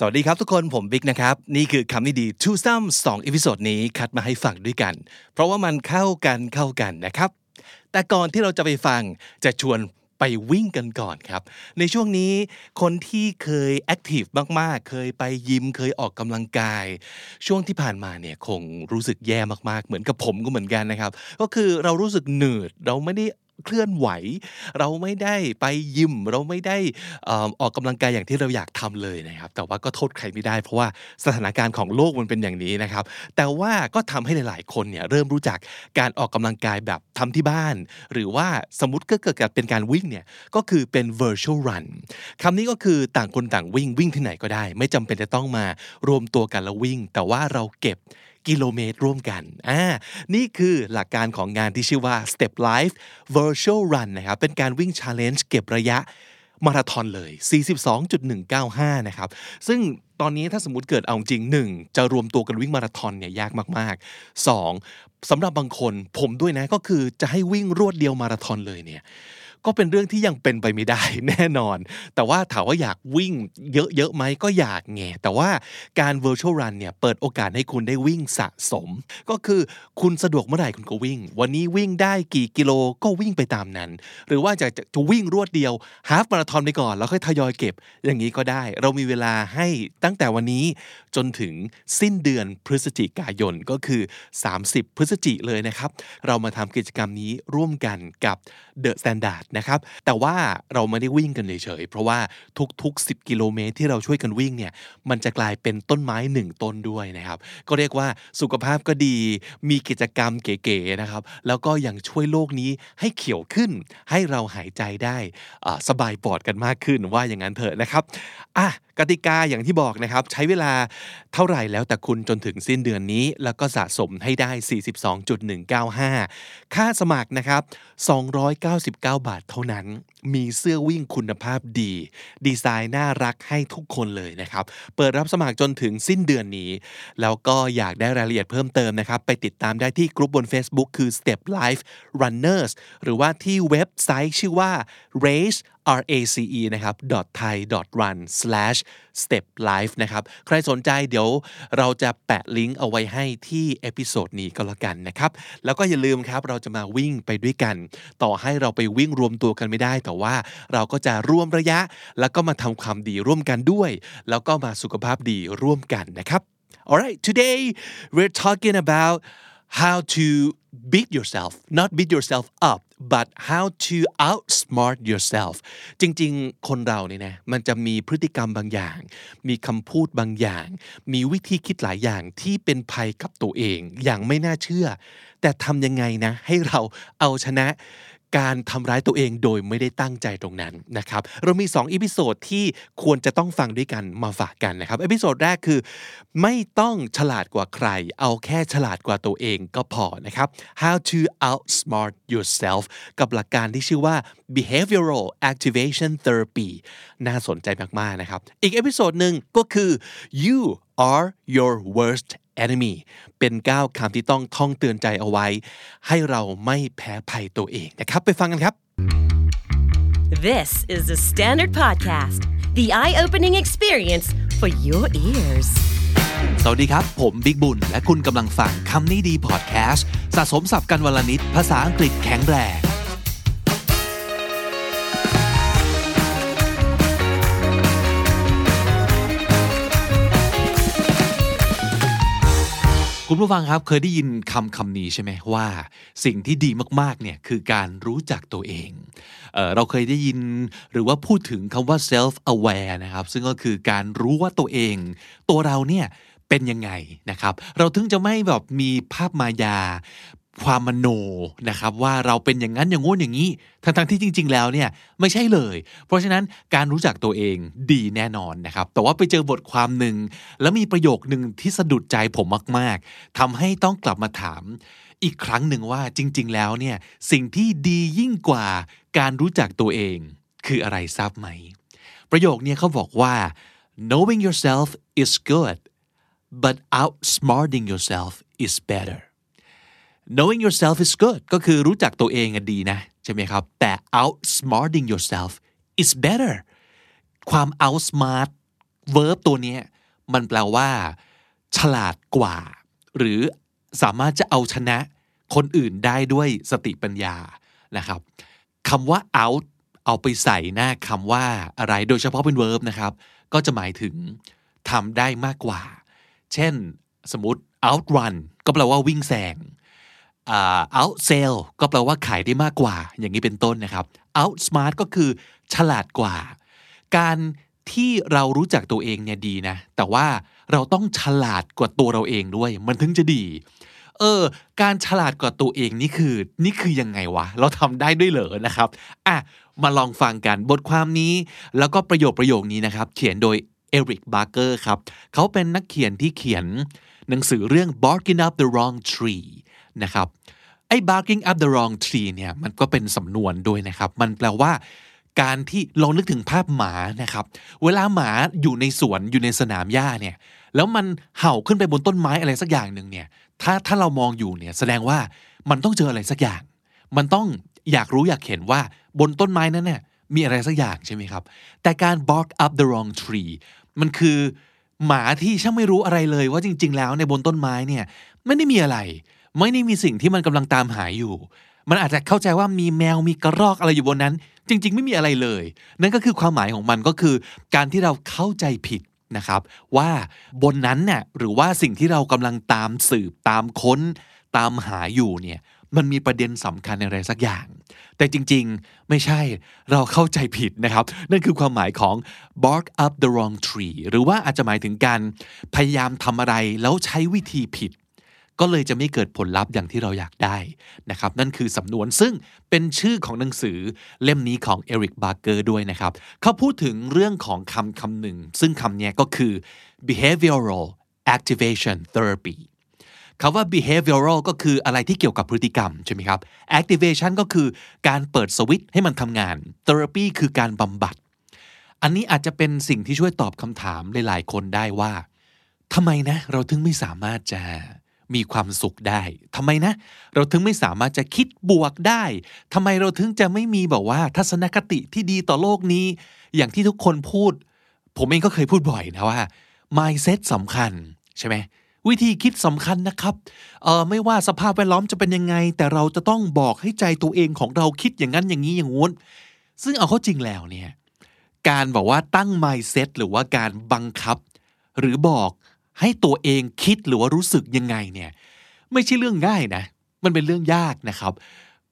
สวัสดีครับทุกคนผมบิ๊กนะครับนี่คือคำนี้ดีทูซัม2อีพิโซดนี้คัดมาให้ฟังด้วยกันเพราะว่ามันเข้ากันนะครับแต่ก่อนที่เราจะไปฟังจะชวนไปวิ่งกันก่อนครับในช่วงนี้คนที่เคยแอคทีฟมากๆเคยไปยิมเคยออกกำลังกายช่วงที่ผ่านมาเนี่ยคงรู้สึกแย่มากๆเหมือนกับผมก็เหมือนกันนะครับก็คือเรารู้สึกเหนื่อยเราไม่ได้เคลื่อนไหวเราไม่ได้ไปยิมเราไม่ได้ออกกำลังกายอย่างที่เราอยากทำเลยนะครับแต่ว่าก็โทษใครไม่ได้เพราะว่าสถานการณ์ของโลกมันเป็นอย่างนี้นะครับแต่ว่าก็ทำให้หลายๆคนเนี่ยเริ่มรู้จักการออกกำลังกายแบบทำที่บ้านหรือว่าสมมติก็เกิดเป็นการวิ่งเนี่ยก็คือเป็น virtual run คำนี้ก็คือต่างคนต่างวิ่งที่ไหนก็ได้ไม่จำเป็นจะต้องมารวมตัวกันแล้ววิ่งแต่ว่าเราเก็บกิโลเมตรร่วมกันนี่คือหลักการของงานที่ชื่อว่า Step Life Virtual Run นะครับเป็นการวิ่ง Challenge เก็บระยะมาราธอนเลย 42.195 นะครับซึ่งตอนนี้ถ้าสมมุติเกิดเอาจริง1จะรวมตัวกันวิ่งมาราธอนเนี่ยยากมากๆ2สำหรับบางคนผมด้วยนะก็คือจะให้วิ่งรวดเดียวมาราธอนเลยเนี่ยก็เป็นเรื่องที่ยังเป็นไปไม่ได้แน่นอนแต่ว่าถามว่าอยากวิ่งเยอะๆไหมก็อยากไงแต่ว่าการ virtual run เนี่ยเปิดโอกาสให้คุณได้วิ่งสะสมก็คือคุณสะดวกเมื่อไหร่คุณก็วิ่งวันนี้วิ่งได้กี่กิโลก็วิ่งไปตามนั้นหรือว่าจะวิ่งรวดเดียวฮาล์ฟมาราธอนไปก่อนแล้วค่อยทยอยเก็บอย่างนี้ก็ได้เรามีเวลาให้ตั้งแต่วันนี้จนถึงสิ้นเดือนพฤศจิกายนก็คือ30พฤศจิกายนเลยนะครับเรามาทำกิจกรรมนี้ร่วมกันกับ The Standardนะครับแต่ว่าเราไม่ได้วิ่งกันเฉยๆเพราะว่าทุกๆ10กิโลเมตรที่เราช่วยกันวิ่งเนี่ยมันจะกลายเป็นต้นไม้1ต้นด้วยนะครับก็เรียกว่าสุขภาพก็ดีมีกิจกรรมเก๋ๆนะครับแล้วก็ยังช่วยโลกนี้ให้เขียวขึ้นให้เราหายใจได้สบายปอดกันมากขึ้นว่าอย่างนั้นเถอะนะครับกติกาอย่างที่บอกนะครับใช้เวลาเท่าไหร่แล้วแต่คุณจนถึงสิ้นเดือนนี้แล้วก็สะสมให้ได้ 42.195 ค่าสมัครนะครับ299 บาทเท่านั้นมีเสื้อวิ่งคุณภาพดีดีไซน์น่ารักให้ทุกคนเลยนะครับเปิดรับสมัครจนถึงสิ้นเดือนนี้แล้วก็อยากได้รายละเอียดเพิ่มเติมนะครับไปติดตามได้ที่กลุ่มบน Facebook คือ Step Life Runners หรือว่าที่เว็บไซต์ชื่อว่า race นะครับ .thai.run/steplife นะครับใครสนใจเดี๋ยวเราจะแปะลิงก์เอาไว้ให้ที่เอพิโซดนี้ก็แล้วกันนะครับแล้วก็อย่าลืมครับเราจะมาวิ่งไปด้วยกันต่อให้เราไปวิ่งรวมตัวกันไม่ได้แต่ว่าเราก็จะร่วมระยะแล้วก็มาทำความดีร่วมกันด้วยแล้วก็มาสุขภาพดีร่วมกันนะครับ Alright today we're talking about how to beat yourself not beat yourself up but how to outsmart yourself จริงๆคนเราเนี่ยนะมันจะมีพฤติกรรมบางอย่างมีคำพูดบางอย่างมีวิธีคิดหลายอย่างที่เป็นภัยกับตัวเองอย่างไม่น่าเชื่อแต่ทำยังไงนะให้เราเอาชนะการทำร้ายตัวเองโดยไม่ได้ตั้งใจตรงนั้นนะครับเรามี2อีพิโซดที่ควรจะต้องฟังด้วยกันมาฝากกันนะครับอีพิโซดแรกคือไม่ต้องฉลาดกว่าใครเอาแค่ฉลาดกว่าตัวเองก็พอนะครับ How to outsmart yourself กับหลักการที่ชื่อว่า Behavioral Activation Therapy น่าสนใจมากๆนะครับอีกอีพิโซดนึงก็คือ You are your worst enemy เป็น9คำที่ต้องท่องเตือนใจเอาไว้ให้เราไม่แพ้ภัยตัวเองนะครับไปฟังกันครับ This is the Standard Podcast the eye-opening experience for your ears สวัสดีครับผมบิ๊กบุญและคุณกำลังฟังคำนี้ดีพอดแคสต์สะสมศัพท์กันวันละนิดภาษาอังกฤษแข็งแรงคุณผู้ฟังครับเคยได้ยินคำนี้ใช่ไหมว่าสิ่งที่ดีมากๆเนี่ยคือการรู้จักตัวเองเราเคยได้ยินหรือว่าพูดถึงคำว่า self aware นะครับซึ่งก็คือการรู้ว่าตัวเองตัวเราเนี่ยเป็นยังไงนะครับเราถึงจะไม่แบบมีภาพมายาความมโนนะครับว่าเราเป็นอย่างนั้นอย่างโน้นอย่างนี้ทั้งที่จริงๆแล้วเนี่ยไม่ใช่เลยเพราะฉะนั้นการรู้จักตัวเองดีแน่นอนนะครับแต่ว่าไปเจอบทความหนึ่งแล้วมีประโยคนึงที่สะดุดใจผมมากๆทำให้ต้องกลับมาถามอีกครั้งหนึ่งว่าจริงๆแล้วเนี่ยสิ่งที่ดียิ่งกว่าการรู้จักตัวเองคืออะไรทราบไหมประโยคนี้เขาบอกว่า knowing yourself is good but outsmarting yourself is better knowing yourself is good ก็คือรู้จักตัวเองดีนะใช่ไหมครับแต่ outsmarting yourself is better ความ outsmart verb ตัวนี้มันแปลว่าฉลาดกว่าหรือสามารถจะเอาชนะคนอื่นได้ด้วยสติปัญญานะครับคำว่า out เอาไปใส่หน้าคำว่าอะไรโดยเฉพาะเป็น verb นะครับก็จะหมายถึงทำได้มากกว่าเช่นสมมุติ outrun ก็แปลว่าวิ่งแซงoutsell ก็แปลว่าขายได้มากกว่าอย่างนี้เป็นต้นนะครับ outsmart ก็คือฉลาดกว่าการที่เรารู้จักตัวเองเนี่ยดีนะแต่ว่าเราต้องฉลาดกว่าตัวเราเองด้วยมันถึงจะดีการฉลาดกว่าตัวเองนี่คือยังไงวะเราทำได้ด้วยเหรอนะครับอ่ะมาลองฟังกันบทความนี้แล้วก็ประโยคนี้นะครับเขียนโดย Eric Barker ครับเขาเป็นนักเขียนที่เขียนหนังสือเรื่อง Barking Up the Wrong Tree นะครับไอ้ Barking Up the Wrong Tree เนี่ยมันก็เป็นสำนวนด้วยนะครับมันแปลว่าการที่ลองนึกถึงภาพหมานะครับเวลาหมาอยู่ในสวนอยู่ในสนามหญ้าเนี่ยแล้วมันเห่าขึ้นไปบนต้นไม้อะไรสักอย่างนึงเนี่ยถ้าเรามองอยู่เนี่ยแสดงว่ามันต้องเจออะไรสักอย่างมันต้องอยากรู้อยากเห็นว่าบนต้นไม้นั้นเนี่ยมีอะไรสักอย่างใช่ไหมครับแต่การ bark up the wrong tree มันคือหมาที่ช่างไม่รู้อะไรเลยว่าจริงๆแล้วในบนต้นไม้เนี่ยไม่ได้มีอะไรไม่ได้มีสิ่งที่มันกำลังตามหาอยู่มันอาจจะเข้าใจว่ามีแมวมีกระรอกอะไรอยู่บนนั้นจริงๆไม่มีอะไรเลยนั่นก็คือความหมายของมันก็คือการที่เราเข้าใจผิดนะครับว่าบนนั้นน่ะหรือว่าสิ่งที่เรากำลังตามสืบตามค้นตามหาอยู่เนี่ยมันมีประเด็นสำคัญอะไรสักอย่างแต่จริงๆไม่ใช่เราเข้าใจผิดนะครับนั่นคือความหมายของ bark up the wrong tree หรือว่าอาจจะหมายถึงการพยายามทำอะไรแล้วใช้วิธีผิดก็เลยจะไม่เกิดผลลัพธ์อย่างที่เราอยากได้นะครับนั่นคือสำนวนซึ่งเป็นชื่อของหนังสือเล่มนี้ของเอริกบาร์เกอร์ด้วยนะครับเขาพูดถึงเรื่องของคำหนึ่งซึ่งคำนี้ก็คือ behavioral activation therapy คำว่า behavioral ก็คืออะไรที่เกี่ยวกับพฤติกรรมใช่ไหมครับ activation ก็คือการเปิดสวิตช์ให้มันทำงาน therapy คือการบำบัดอันนี้อาจจะเป็นสิ่งที่ช่วยตอบคำถามหลายๆคนได้ว่าทำไมนะเราถึงไม่สามารถจะมีความสุขได้ทำไมนะเราถึงไม่สามารถจะคิดบวกได้ทำไมเราถึงจะไม่มีแบบว่าทัศนคติที่ดีต่อโลกนี้อย่างที่ทุกคนพูดผมเองก็เคยพูดบ่อยนะว่า mindset สำคัญใช่ไหมวิธีคิดสำคัญนะครับไม่ว่าสภาพแวดล้อมจะเป็นยังไงแต่เราจะต้องบอกให้ใจตัวเองของเราคิดอย่างนั้นอย่างนี้อย่างงู้นซึ่งเอาเข้าจริงแล้วเนี่ยการบอกว่าตั้ง mindset หรือว่าการบังคับหรือบอกให้ตัวเองคิดหรือว่ารู้สึกยังไงเนี่ยไม่ใช่เรื่องง่ายนะมันเป็นเรื่องยากนะครับ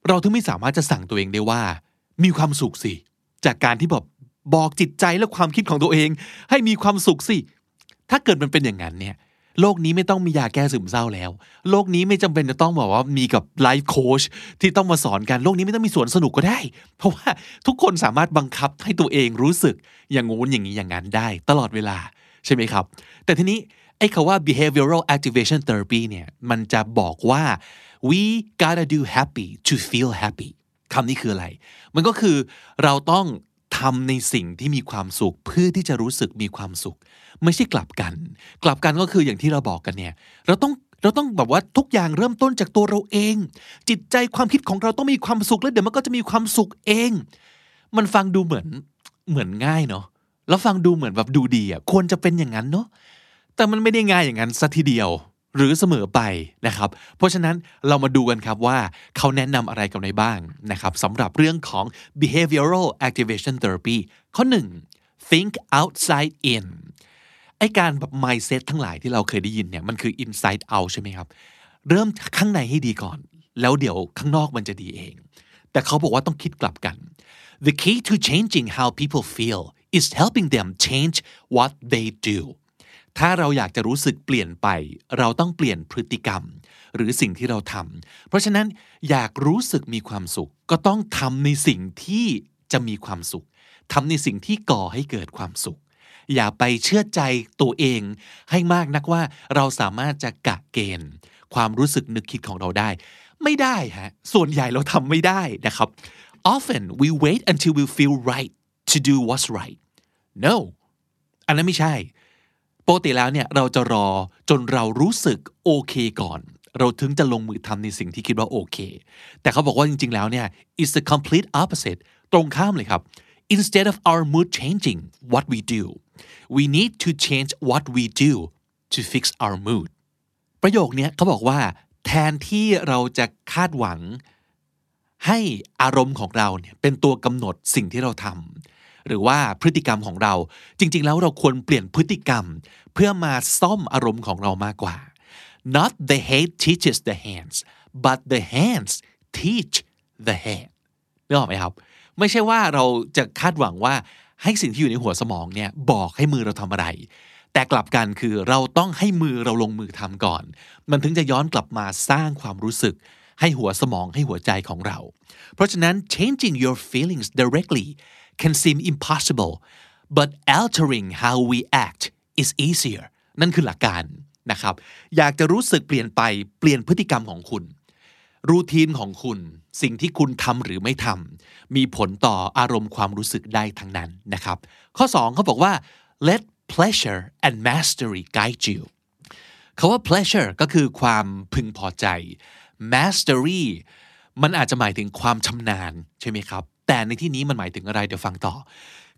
เราถึงไม่สามารถจะสั่งตัวเองได้ว่ามีความสุขสิจากการที่บอกจิตใจและความคิดของตัวเองให้มีความสุขสิถ้าเกิดมันเป็นอย่างนั้นเนี่ยโลกนี้ไม่ต้องมียาแก้ซึมเศร้าแล้วโลกนี้ไม่จำเป็นจะต้องบอกว่ามีกับไลฟ์โค้ชที่ต้องมาสอนกันโลกนี้ไม่ต้องมีสวนสนุกก็ได้เพราะว่าทุกคนสามารถบังคับให้ตัวเองรู้สึกอย่างงู้นอย่างนี้อย่างนั้นได้ตลอดเวลาใช่ไหมครับแต่ทีนี้ไอ้คำว่า behavioral activation therapy เนี่ยมันจะบอกว่า we gotta do happy to feel happy คำนี้คืออะไรมันก็คือเราต้องทำในสิ่งที่มีความสุขเพื่อที่จะรู้สึกมีความสุขไม่ใช่กลับกันก็คืออย่างที่เราบอกกันเนี่ยเราต้องแบบว่าทุกอย่างเริ่มต้นจากตัวเราเองจิตใจความคิดของเราต้องมีความสุขแล้วเดี๋ยวมันก็จะมีความสุขเองมันฟังดูเหมือนง่ายเนาะแล้วฟังดูเหมือนแบบดูดีอ่ะควรจะเป็นอย่างนั้นเนาะแต่มันไม่ได้ง่ายอย่างนั้นซะทีเดียวหรือเสมอไปนะครับเพราะฉะนั้นเรามาดูกันครับว่าเขาแนะนำอะไรกันในบ้างนะครับสำหรับเรื่องของ behavioral activation therapy ข้อ 1 think outside in ไอ้การแบบ mindset ทั้งหลายที่เราเคยได้ยินเนี่ยมันคือ inside out ใช่ไหมครับเริ่มข้างในให้ดีก่อนแล้วเดี๋ยวข้างนอกมันจะดีเองแต่เขาบอกว่าต้องคิดกลับกัน the key to changing how people feel is helping them change what they doถ้าเราอยากจะรู้สึกเปลี่ยนไปเราต้องเปลี่ยนพฤติกรรมหรือสิ่งที่เราทำเพราะฉะนั้นอยากรู้สึกมีความสุขก็ต้องทำในสิ่งที่จะมีความสุขทำในสิ่งที่ก่อให้เกิดความสุขอย่าไปเชื่อใจตัวเองให้มากนักว่าเราสามารถจะกะเกณฑ์ความรู้สึกนึกคิดของเราได้ไม่ได้ฮะส่วนใหญ่เราทำไม่ได้นะครับ often we wait until we feel right to do what's right no อันนั้นไม่ใช่ปกติแล้วเนี่ยเราจะรอจนเรารู้สึกโอเคก่อนเราถึงจะลงมือทำในสิ่งที่คิดว่าโอเคแต่เขาบอกว่าจริงๆแล้วเนี่ย it's the complete opposite ตรงข้ามเลยครับ instead of our mood changing what we do we need to change what we do to fix our mood ประโยคนี้เขาบอกว่าแทนที่เราจะคาดหวังให้อารมณ์ของเราเนี่ยเป็นตัวกำหนดสิ่งที่เราทำหรือว่าพฤติกรรมของเราจริงๆแล้วเราควรเปลี่ยนพฤติกรรมเพื่อมาซ่อมอารมณ์ของเรามากกว่า Not the head teaches the hands but the hands teach the head นึกออกไหมครับไม่ใช่ว่าเราจะคาดหวังว่าให้สิ่งที่อยู่ในหัวสมองเนี่ยบอกให้มือเราทำอะไรแต่กลับกันคือเราต้องให้มือเราลงมือทำก่อนมันถึงจะย้อนกลับมาสร้างความรู้สึกให้หัวสมองให้หัวใจของเราเพราะฉะนั้น changing your feelings directly can seem impossible but altering how we act is easier นั่นคือหลักการนะครับอยากจะรู้สึกเปลี่ยนไปเปลี่ยนพฤติกรรมของคุณรูทีนของคุณสิ่งที่คุณทำหรือไม่ทำมีผลต่ออารมณ์ความรู้สึกได้ทั้งนั้นนะครับข้อ2เขาบอกว่า let pleasure and mastery guide you คำว่า pleasure ก็คือความพึงพอใจ mastery มันอาจจะหมายถึงความชำนาญใช่ไหมครับแต่ในที่นี้มันหมายถึงอะไรเดี๋ยวฟังต่อ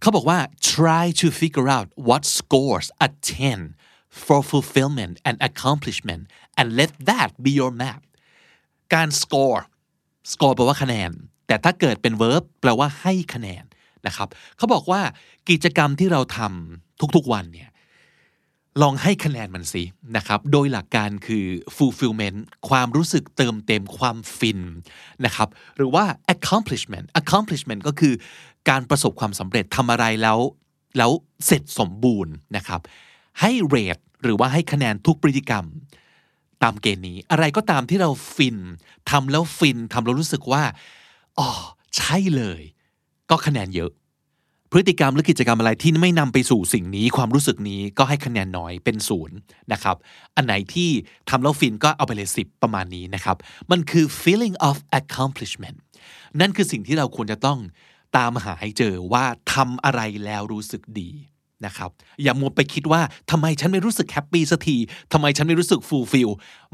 เขาบอกว่า try to figure out what scores attain for fulfillment and accomplishment and let that be your mapการ score แปลว่าคะแนนแต่ถ้าเกิดเป็น verb แปลว่าให้คะแนนนะครับเขาบอกว่ากิจกรรมที่เราทำทุกๆวันเนี่ยลองให้คะแนนมันสินะครับโดยหลักการคือ fulfillment ความรู้สึกเติมเต็มความฟินนะครับหรือว่า accomplishment ก็คือการประสบความสำเร็จทำอะไรแล้วเสร็จสมบูรณ์นะครับให้ rate หรือว่าให้คะแนนทุกพฤติกรรมตามเกณฑ์นี้อะไรก็ตามที่เราฟินทำแล้วฟินทำแล้วรู้สึกว่าอ๋อใช่เลยก็คะแนนเยอะพฤติกรรมหรือกิจกรรมอะไรที่ไม่นำไปสู่สิ่งนี้ความรู้สึกนี้ก็ให้คะแนนน้อยเป็นศูนย์นะครับอันไหนที่ทำแล้วฟินก็เอาไปเลย10ประมาณนี้นะครับมันคือ feeling of accomplishment นั่นคือสิ่งที่เราควรจะต้องตามหาให้เจอว่าทำอะไรแล้วรู้สึกดีนะครับอย่ามัวไปคิดว่าทำไมฉันไม่รู้สึกแฮปปี้สักทีทำไมฉันไม่รู้สึกฟูลฟิล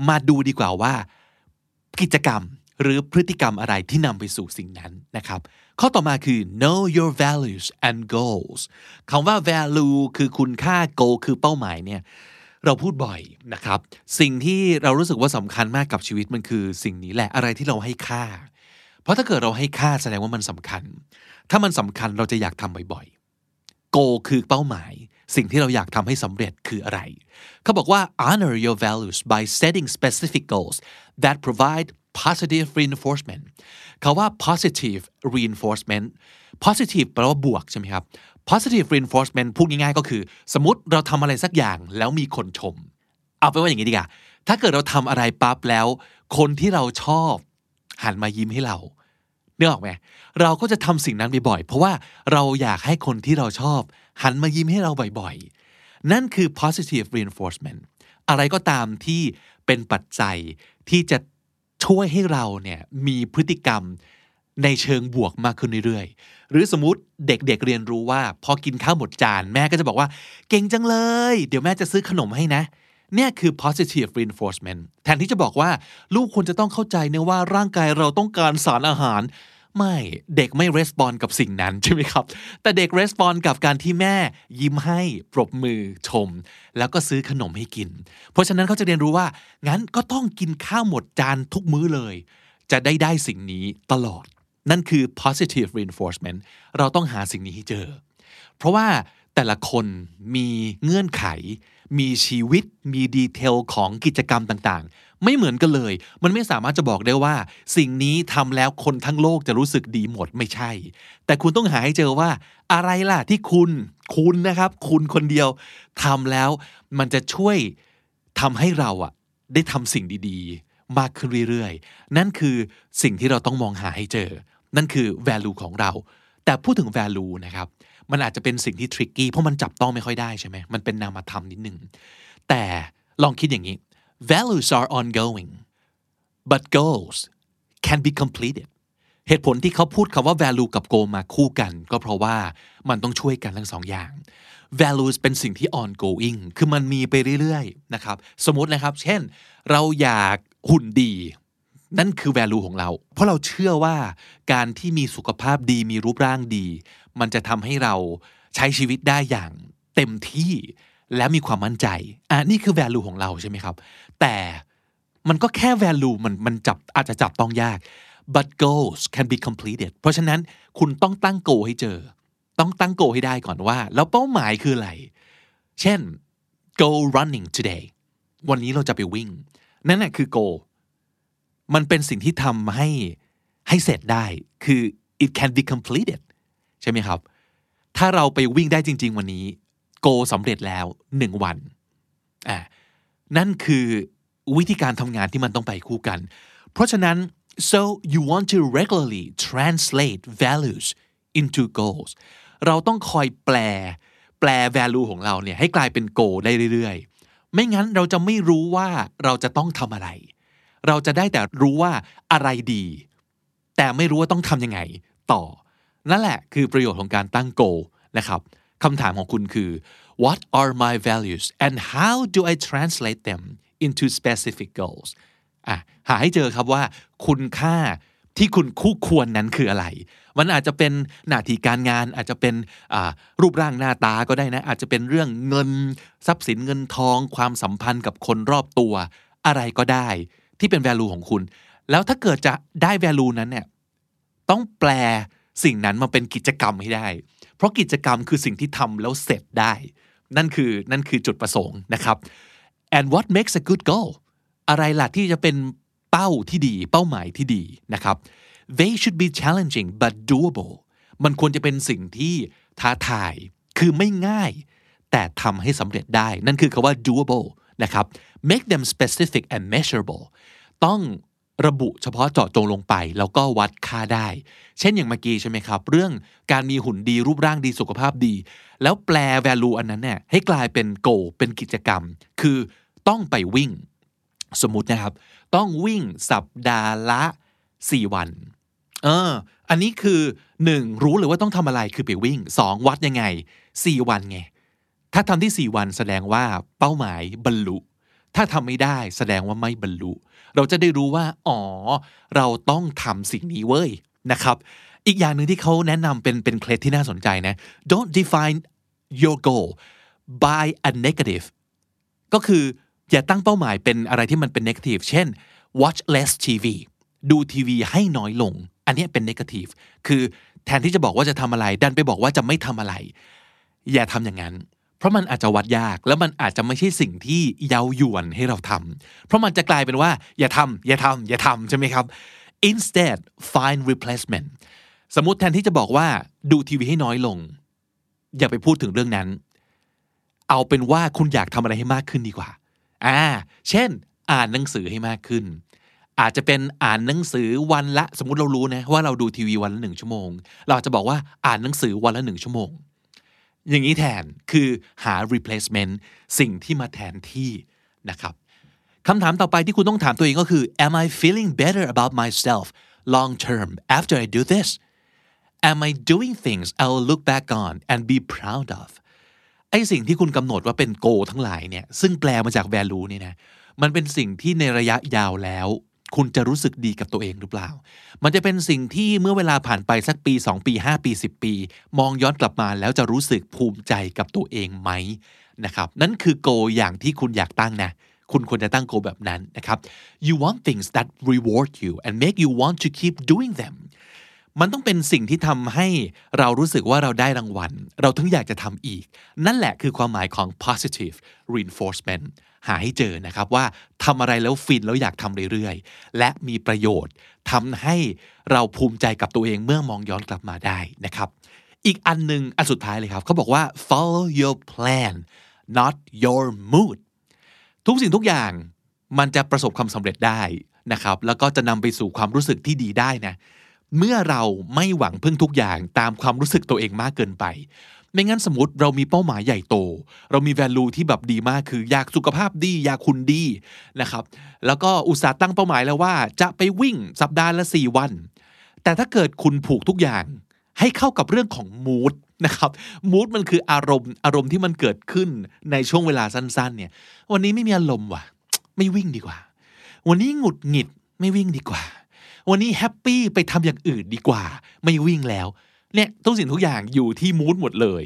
มาดูดีกว่าว่ากิจกรรมหรือพฤติกรรมอะไรที่นำไปสู่สิ่งนั้นนะครับข้อต่อมาคือ know your values and goals คำว่า value คือคุณค่า goal คือเป้าหมายเนี่ยเราพูดบ่อยนะครับสิ่งที่เรารู้สึกว่าสำคัญมากกับชีวิตมันคือสิ่งนี้แหละอะไรที่เราให้ค่าเพราะถ้าเกิดเราให้ค่าแสดงว่ามันสำคัญถ้ามันสำคัญเราจะอยากทำบ่อยgoal คือเป้าหมายสิ่งที่เราอยากทำให้สำเร็จคืออะไรเขาบอกว่า honor your values by setting specific goals that provide positive reinforcement คำว่า positive reinforcement positive แปลว่าบวกใช่ไหมครับ positive reinforcement พูดง่ายๆก็คือสมมติเราทำอะไรสักอย่างแล้วมีคนชมเอาไปว่าอย่างนี้ดีกว่าถ้าเกิดเราทำอะไรปั๊บแล้วคนที่เราชอบหันมายิ้มให้เรานึกออกไหมเราก็จะทำสิ่งนั้นบ่อยๆเพราะว่าเราอยากให้คนที่เราชอบหันมายิ้มให้เราบ่อยๆนั่นคือ positive reinforcement อะไรก็ตามที่เป็นปัจจัยที่จะช่วยให้เราเนี่ยมีพฤติกรรมในเชิงบวกมากขึ้นเรื่อยๆหรือสมมุติเด็กๆเรียนรู้ว่าพอกินข้าวหมดจานแม่ก็จะบอกว่าเก่งจังเลยเดี๋ยวแม่จะซื้อขนมให้นะเนี่ยคือ positive reinforcement แทนที่จะบอกว่าลูกควรจะต้องเข้าใจนะว่าร่างกายเราต้องการสารอาหารไม่เด็กไม่รีสปอนส์กับสิ่งนั้นใช่ไหมครับแต่เด็กรีสปอนส์กับการที่แม่ยิ้มให้ปรบมือชมแล้วก็ซื้อขนมให้กินเพราะฉะนั้นเขาจะเรียนรู้ว่างั้นก็ต้องกินข้าวหมดจานทุกมื้อเลยจะได้สิ่งนี้ตลอดนั่นคือ positive reinforcement เราต้องหาสิ่งนี้ให้เจอเพราะว่าแต่ละคนมีเงื่อนไขมีชีวิตมีดีเทลของกิจกรรมต่างๆไม่เหมือนกันเลยมันไม่สามารถจะบอกได้ว่าสิ่งนี้ทำแล้วคนทั้งโลกจะรู้สึกดีหมดไม่ใช่แต่คุณต้องหาให้เจอว่าอะไรล่ะที่คุณนะครับคุณคนเดียวทำแล้วมันจะช่วยทำให้เราอะได้ทำสิ่งดีๆมากขึ้นเรื่อยๆนั่นคือสิ่งที่เราต้องมองหาให้เจอนั่นคือ value ของเราแต่พูดถึง value นะครับมันอาจจะเป็นสิ่งที่ทริกกี้เพราะมันจับต้องไม่ค่อยได้ใช่ไหมมันเป็นนามธรรมนิดนึงแต่ลองคิดอย่างนี้ values are ongoing but goals can be completed เหตุผลที่เขาพูดคำว่า value กับ goal มาคู่กันก็เพราะว่ามันต้องช่วยกันทั้งสองอย่าง values เป็นสิ่งที่ ongoing คือมันมีไปเรื่อยๆนะครับสมมตินะครับเช่นเราอยากหุ่นดีนั่นคือ value ของเราเพราะเราเชื่อว่าการที่มีสุขภาพดีมีรูปร่างดีมันจะทำให้เราใช้ชีวิตได้อย่าง เต็มที่และมีความมั่นใจนี่คือ value ของเราใช่ไหมครับแต่มันก็แค่ value มันจับอาจจะจับต้องยาก but goals can be completed เพราะฉะนั้นคุณต้องตั้ง goal ให้เจอต้องตั้ง goal ให้ได้ก่อนว่าแล้วเป้าหมายคืออะไรเช่น go running today วันนี้เราจะไปวิ่งนั่นแหละคือ goal มันเป็นสิ่งที่ทำให้เสร็จได้คือ it can be completed ใช่ไหมครับถ้าเราไปวิ่งได้จริงๆวันนี้โกสำเร็จแล้ว1วันนั่นคือวิธีการทำงานที่มันต้องไปคู่กันเพราะฉะนั้น so you want to regularly translate values into goals เราต้องคอยแปล value ของเราเนี่ยให้กลายเป็น goal ได้เรื่อยๆไม่งั้นเราจะไม่รู้ว่าเราจะต้องทำอะไรเราจะได้แต่รู้ว่าอะไรดีแต่ไม่รู้ว่าต้องทำยังไงต่อนั่นแหละคือประโยชน์ของการตั้ง goal นะครับคำถามของคุณคือ What are my values and how do I translate them into specific goals หาให้เจอครับว่าคุณค่าที่คุณคู่ควรนั้นคืออะไรมันอาจจะเป็นหน้าที่การงานอาจจะเป็นรูปร่างหน้าตาก็ได้นะอาจจะเป็นเรื่องเงินทรัพย์สินเงินทองความสัมพันธ์กับคนรอบตัวอะไรก็ได้ที่เป็น value ของคุณแล้วถ้าเกิดจะได้ value นั้นเนี่ยต้องแปลสิ่งนั้นมาเป็นกิจกรรมให้ได้เพราะกิจกรรมคือสิ่งที่ทำแล้วเสร็จได้นั่นคือจุดประสงค์นะครับ and what makes a good goal อะไรล่ะที่จะเป็นเป้าที่ดีเป้าหมายที่ดีนะครับ they should be challenging but doable มันควรจะเป็นสิ่งที่ท้าทายคือไม่ง่ายแต่ทำให้สำเร็จได้นั่นคือคำว่า doable นะครับ make them specific and measurable ต้องระบุเฉพาะเจาะจงลงไปแล้วก็วัดค่าได้เช่นอย่างเมื่อกี้ใช่ไหมครับเรื่องการมีหุ่นดีรูปร่างดีสุขภาพดีแล้วแปล value อันนั้นเนี่ยให้กลายเป็น goal เป็นกิจกรรมคือต้องไปวิ่งสมมุตินะครับต้องวิ่งสัปดาห์ละ4วันอันนี้คือ1รู้เลยว่าต้องทำอะไรคือไปวิ่ง2วัดยังไง4วันไงถ้าทำที่4วันแสดงว่าเป้าหมายบรรลุถ้าทำไม่ได้แสดงว่าไม่บรรลุเราจะได้รู้ว่าอ๋อเราต้องทำสิ่งนี้เว้ยนะครับอีกอย่างหนึ่งที่เขาแนะนำเป็นเคล็ดที่น่าสนใจนะ don't define your goal by a negative ก็คืออย่าตั้งเป้าหมายเป็นอะไรที่มันเป็น negative เช่น watch less TV ดูทีวีให้น้อยลงอันนี้เป็น negative คือแทนที่จะบอกว่าจะทำอะไรดันไปบอกว่าจะไม่ทำอะไรอย่าทำอย่างนั้นเพราะมันอาจจะวัดยากแล้วมันอาจจะไม่ใช่สิ่งที่เย้ายวนให้เราทำเพราะมันจะกลายเป็นว่าอย่าทำใช่ไหมครับ instead find replacement สมมุติแทนที่จะบอกว่าดูทีวีให้น้อยลงอย่าไปพูดถึงเรื่องนั้นเอาเป็นว่าคุณอยากทำอะไรให้มากขึ้นดีกว่าเช่นอ่านหนังสือให้มากขึ้นอาจจะเป็นอ่านหนังสือวันละสมมุติเรารู้นะว่าเราดูทีวีวันละ1ชั่วโมงเราจะบอกว่าอ่านหนังสือวันละ1ชั่วโมงอย่างนี้แทนคือหา replacement สิ่งที่มาแทนที่นะครับคำถามต่อไปที่คุณต้องถามตัวเองก็คือ am I feeling better about myself long term after I do this am I doing things I will look back on and be proud of ไอสิ่งที่คุณกำหนดว่าเป็น goal ทั้งหลายเนี่ยซึ่งแปลมาจาก value นี่นะมันเป็นสิ่งที่ในระยะยาวแล้วคุณจะรู้สึกดีกับตัวเองหรือเปล่ามันจะเป็นสิ่งที่เมื่อเวลาผ่านไปสักปี2ปี5ปี10ปีมองย้อนกลับมาแล้วจะรู้สึกภูมิใจกับตัวเองไหมนะครับนั่นคือ goal อย่างที่คุณอยากตั้งนะคุณควรจะตั้ง goal แบบนั้นนะครับ you want things that reward you and make you want to keep doing them มันต้องเป็นสิ่งที่ทำให้เรารู้สึกว่าเราได้รางวัลเราถึงอยากจะทำอีกนั่นแหละคือความหมายของ positive reinforcementหาให้เจอนะครับว่าทำอะไรแล้วฟินแล้วอยากทำเรื่อยๆและมีประโยชน์ทำให้เราภูมิใจกับตัวเองเมื่อมองย้อนกลับมาได้นะครับอีกอันนึงอันสุดท้ายเลยครับเขาบอกว่า follow your plan not your mood ทุกสิ่งทุกอย่างมันจะประสบความสำเร็จได้นะครับแล้วก็จะนำไปสู่ความรู้สึกที่ดีได้นะเมื่อเราไม่หวังพึ่งทุกอย่างตามความรู้สึกตัวเองมากเกินไปไม่งั้นสมมติเรามีเป้าหมายใหญ่โตเรามี value ที่แบบดีมากคืออยากสุขภาพดีอยากคุณดีนะครับแล้วก็อุตส่าห์ตั้งเป้าหมายแล้วว่าจะไปวิ่งสัปดาห์ละ4วันแต่ถ้าเกิดคุณผูกทุกอย่างให้เข้ากับเรื่องของ mood นะครับ mood มันคืออารมณ์ที่มันเกิดขึ้นในช่วงเวลาสั้นๆเนี่ยวันนี้ไม่มีอารมณ์ว่ะไม่วิ่งดีกว่าวันนี้หงุดหงิดไม่วิ่งดีกว่าวันนี้แฮปปี้ไปทำอย่างอื่นดีกว่าไม่วิ่งแล้วเนี่ยทุกสิ่งทุกอย่างอยู่ที่มูดหมดเลย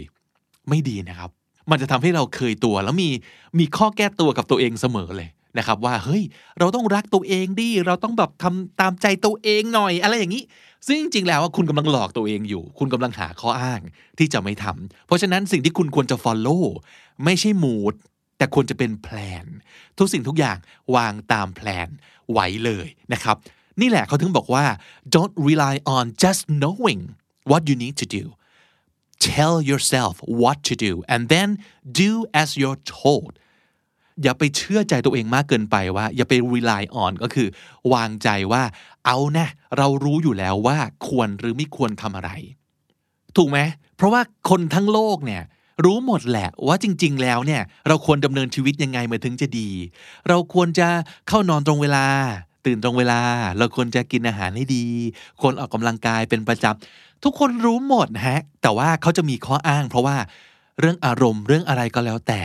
ไม่ดีนะครับ มันจะทำให้เราเคยตัวแล้วมีข้อแก้ตัวกับตัวเองเสมอเลยนะครับว่าเฮ้ยเราต้องรักตัวเองดิเราต้องแบบทำตามใจตัวเองหน่อยอะไรอย่างนี้ซึ่งจริงๆแล้วคุณกำลังหลอกตัวเองอยู่คุณกำลังหาข้ออ้างที่จะไม่ทำเพราะฉะนั้นสิ่งที่คุณควรจะ follow ไม่ใช่ mood แต่ควรจะเป็น plan ทุกสิ่งทุกอย่างวางตาม plan ไว้เลยนะครับนี่แหละเขาถึงบอกว่า don't rely on just knowing what you need to do tell yourself what to do and then do as you're toldอย่าไปเชื่อใจตัวเองมากเกินไปว่าอย่าไป rely on ก็คือวางใจว่าเอานะเรารู้อยู่แล้วว่าควรหรือไม่ควรทำอะไรถูกไหมเพราะว่าคนทั้งโลกเนี่ยรู้หมดแหละว่าจริงๆแล้วเนี่ยเราควรดำเนินชีวิตยังไงมาถึงจะดีเราควรจะเข้านอนตรงเวลาตื่นตรงเวลาเราควรจะกินอาหารให้ดีควรออกกำลังกายเป็นประจำทุกคนรู้หมดฮะแต่ว่าเขาจะมีข้ออ้างเพราะว่าเรื่องอารมณ์เรื่องอะไรก็แล้วแต่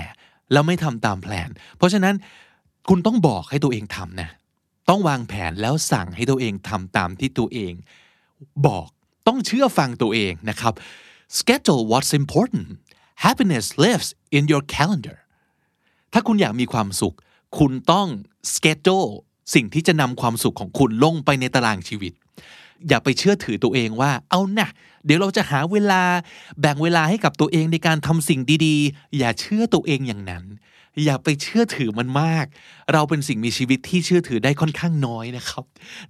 แล้วไม่ทำตามแผนเพราะฉะนั้นคุณต้องบอกให้ตัวเองทำนะต้องวางแผนแล้วสั่งให้ตัวเองทำตามที่ตัวเองบอกต้องเชื่อฟังตัวเองนะครับ Schedule what's important happiness lives in your calendar ถ้าคุณอยากมีความสุขคุณต้อง schedule สิ่งที่จะนำความสุขของคุณลงไปในตารางชีวิตอย่าไปเชื่อถือตัวเองว่าเอานะเดี๋ยวเราจะหาเวลาแบ่งเวลาให้กับตัวเองในการทำสิ่งดีๆอย่าเชื่อตัวเองอย่างนั้นอย่าไปเชื่อถือมันมากเราเป็นสิ่งมีชีวิตที่เชื่อถือได้ค่อนข้างน้อยนะครับ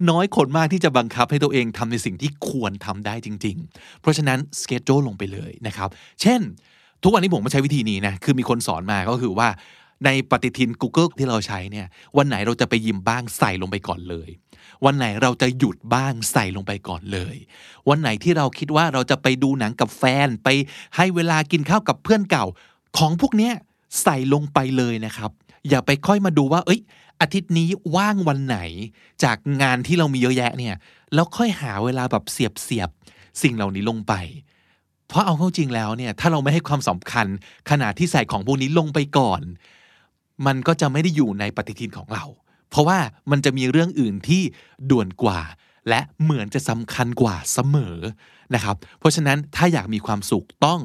น้อยคนมากที่จะบังคับให้ตัวเองทำในสิ่งที่ควรทำได้จริงๆเพราะฉะนั้นสเกจโจลงไปเลยนะครับเช่นทุกวันนี้ผมมาใช้วิธีนี้นะคือมีคนสอนมาก็คือว่าในปฏิทิน Google ที่เราใช้เนี่ยวันไหนเราจะไปยิมบ้างใส่ลงไปก่อนเลยวันไหนเราจะหยุดบ้างใส่ลงไปก่อนเลยวันไหนที่เราคิดว่าเราจะไปดูหนังกับแฟนไปให้เวลากินข้าวกับเพื่อนเก่าของพวกเนี้ยใส่ลงไปเลยนะครับอย่าไปค่อยมาดูว่าเอ้ยอาทิตย์นี้ว่างวันไหนจากงานที่เรามีเยอะแยะเนี่ยแล้วค่อยหาเวลาแบบเสียบๆสิ่งเหล่านี้ลงไปเพราะเอาเข้าจริงแล้วเนี่ยถ้าเราไม่ให้ความสำคัญขนาดที่ใส่ของพวกนี้ลงไปก่อนมันก็จะไม่ได้อยู่ในปฏิทินของเราเพราะว่ามันจะมีเรื่องอื่นที่ด่วนกว่าและเหมือนจะสำคัญกว่าเสมอนะครับเพราะฉะนั้นถ้าอยากมีความสุขต้อง